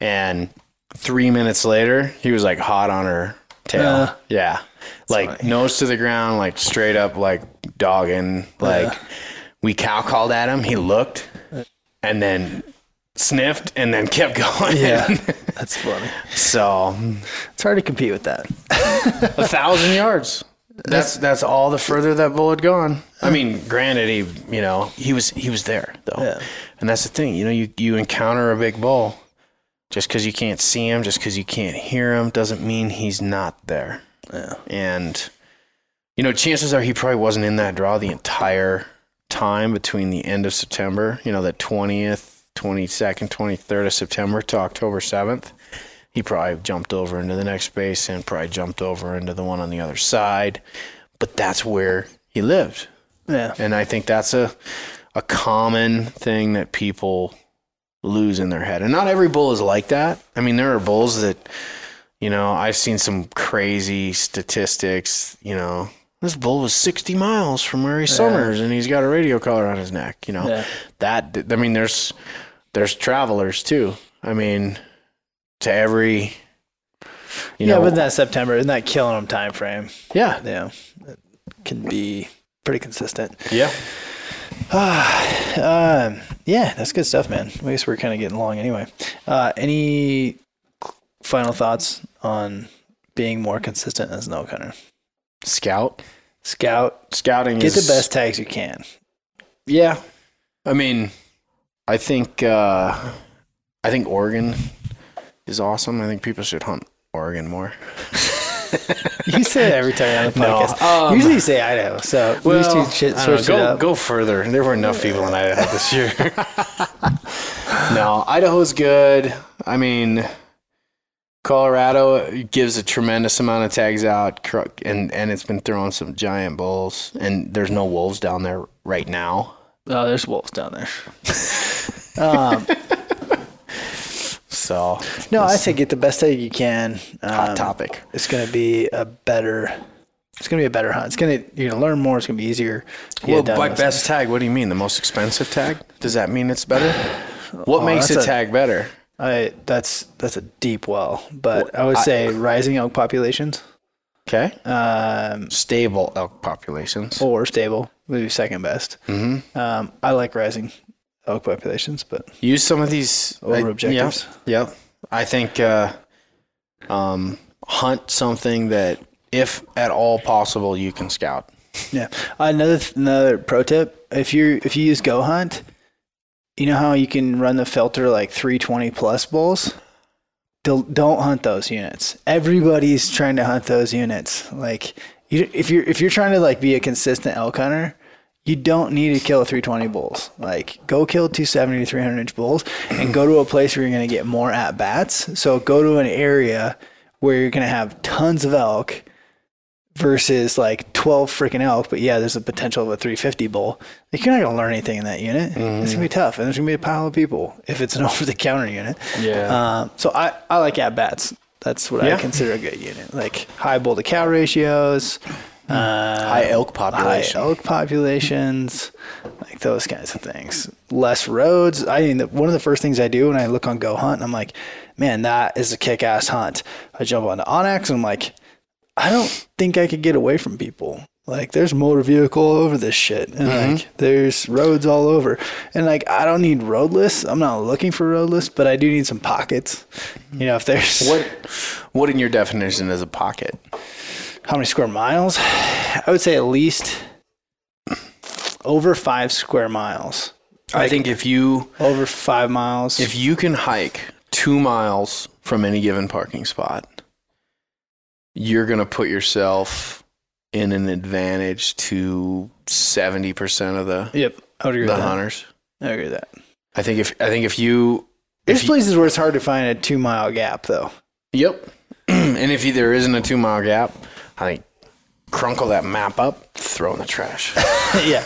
and 3 minutes later he was like hot on her tail. Yeah, like funny. Nose to the ground, like straight up, like dogging. Like we cow called at him. He looked and then sniffed and then kept going. Yeah, that's funny. So it's hard to compete with that. 1,000 yards. That's all the further that bull had gone. I mean, granted, he was there though. Yeah. And that's the thing, you encounter a big bull, just because you can't see him, just because you can't hear him, doesn't mean he's not there. Yeah. And chances are he probably wasn't in that draw the entire time between the end of September, the 20th. 22nd, 23rd of September to October 7th, he probably jumped over into the next space and probably jumped over into the one on the other side. But that's where he lived. Yeah. And I think that's a common thing that people lose in their head. And not every bull is like that. I mean, there are bulls that, I've seen some crazy statistics, this bull was 60 miles from where he summers, and he's got a radio collar on his neck, That, I mean, there's travelers too. I mean, to every, Yeah, but in that September, in that killing them time frame. Yeah. Yeah. It can be pretty consistent. Yeah. Yeah, that's good stuff, man. I guess we're kind of getting along anyway. Any final thoughts on being more consistent as an elk hunter? Scouting get the best tags you can. Yeah. I mean, I think Oregon is awesome. I think people should hunt Oregon more. You say that every time on the podcast. No, usually you say Idaho. So go further. There were enough people in Idaho this year. No, Idaho's good. I mean, Colorado gives a tremendous amount of tags out, and it's been throwing some giant bulls, and there's no wolves down there right now. Oh, there's wolves down there. I say get the best tag you can. Hot topic. It's gonna be a better hunt. You're gonna learn more. It's gonna be easier. Well, by best tag, what do you mean? The most expensive tag? Does that mean it's better? What makes a tag better? That's a deep well, but I would say rising elk populations. Okay. Stable elk populations. Or stable, maybe second best. Mm-hmm. I like rising elk populations, but use some of these over objectives. Yeah. I think hunt something that, if at all possible, you can scout. Yeah. Another pro tip: if you use Go Hunt. You know how you can run the filter like 320 plus bulls? Don't hunt those units. Everybody's trying to hunt those units. Like, if you're trying to like be a consistent elk hunter, you don't need to kill 320 bulls. Like, go kill 270 to 300 inch bulls and go to a place where you're going to get more at bats. So go to an area where you're going to have tons of elk versus like 12 freaking elk, but yeah, there's a potential of a 350 bull. Like, you're not gonna learn anything in that unit. Mm-hmm. It's gonna be tough, and there's gonna be a pile of people if it's an over-the-counter unit. Yeah. So I like at bats. That's what I consider a good unit. Like high bull to cow ratios, high elk populations, like those kinds of things. Less roads. I mean, one of the first things I do when I look on Go Hunt, I'm like, man, that is a kick-ass hunt. I jump onto Onyx, and I'm like, I don't think I could get away from people. Like, there's motor vehicle all over this shit. And like, there's roads all over. And like, I don't need road lists. I'm not looking for road lists, but I do need some pockets. If there's what in your definition is a pocket? How many square miles? I would say at least over 5 square miles. Like, I think over 5 miles, if you can hike 2 miles from any given parking spot, you're going to put yourself in an advantage to 70% of the hunters. I agree with that. I think there's places where it's hard to find a 2 mile gap though. Yep. And if there isn't a 2 mile gap, I think crunkle that map up, throw in the trash. Yeah.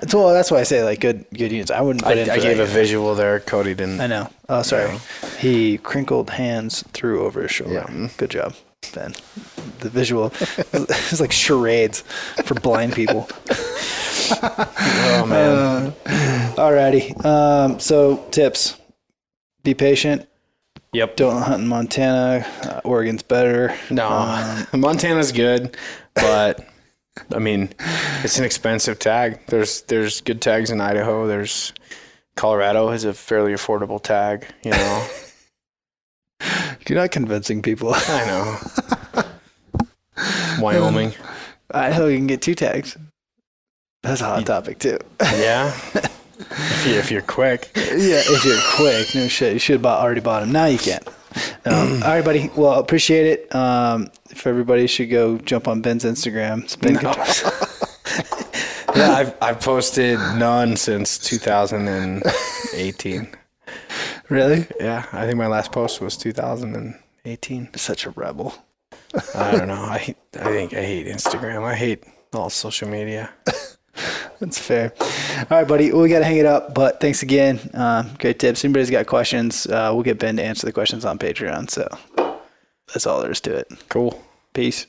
It's, well, that's why I say like good units. I wouldn't. I gave a visual there. Cody didn't. I know. Oh, sorry. He crinkled hands through over his shoulder. Yeah. Good job. then. The visual, it's like charades for blind people. Oh, man. Alrighty. So tips, be patient. Yep. Don't hunt in Montana. Oregon's better. No, Montana's good, but I mean, it's an expensive tag. There's good tags in Idaho. There's Colorado is a fairly affordable tag, you know. You're not convincing people. I know. Wyoming. Idaho, you can get 2 tags. That's a hot topic, too. Yeah. If you're quick. Yeah, if you're quick. No shit. You should have already bought them. Now you can't. All right, buddy. Well, appreciate it. If everybody should go jump on Ben's Instagram. Yeah, I've posted none since 2018. Really? Yeah, I think my last post was 2018. Such a rebel. I don't know. I hate Instagram. I hate all social media. That's fair. All right, buddy. Well, we got to hang it up, but thanks again. Great tips. Anybody's got questions, we'll get Ben to answer the questions on Patreon. So that's all there is to it. Cool. Peace.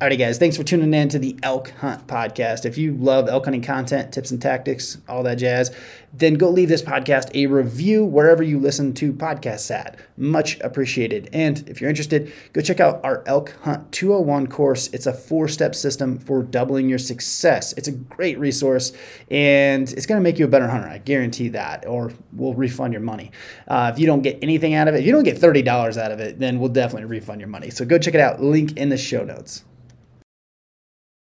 Alrighty, guys. Thanks for tuning in to the Elk Hunt Podcast. If you love elk hunting content, tips and tactics, all that jazz, then go leave this podcast a review wherever you listen to podcasts at. Much appreciated. And if you're interested, go check out our Elk Hunt 201 course. It's a 4-step system for doubling your success. It's a great resource, and it's going to make you a better hunter. I guarantee that, or we'll refund your money. If you don't get anything out of it, if you don't get $30 out of it, then we'll definitely refund your money. So go check it out. Link in the show notes.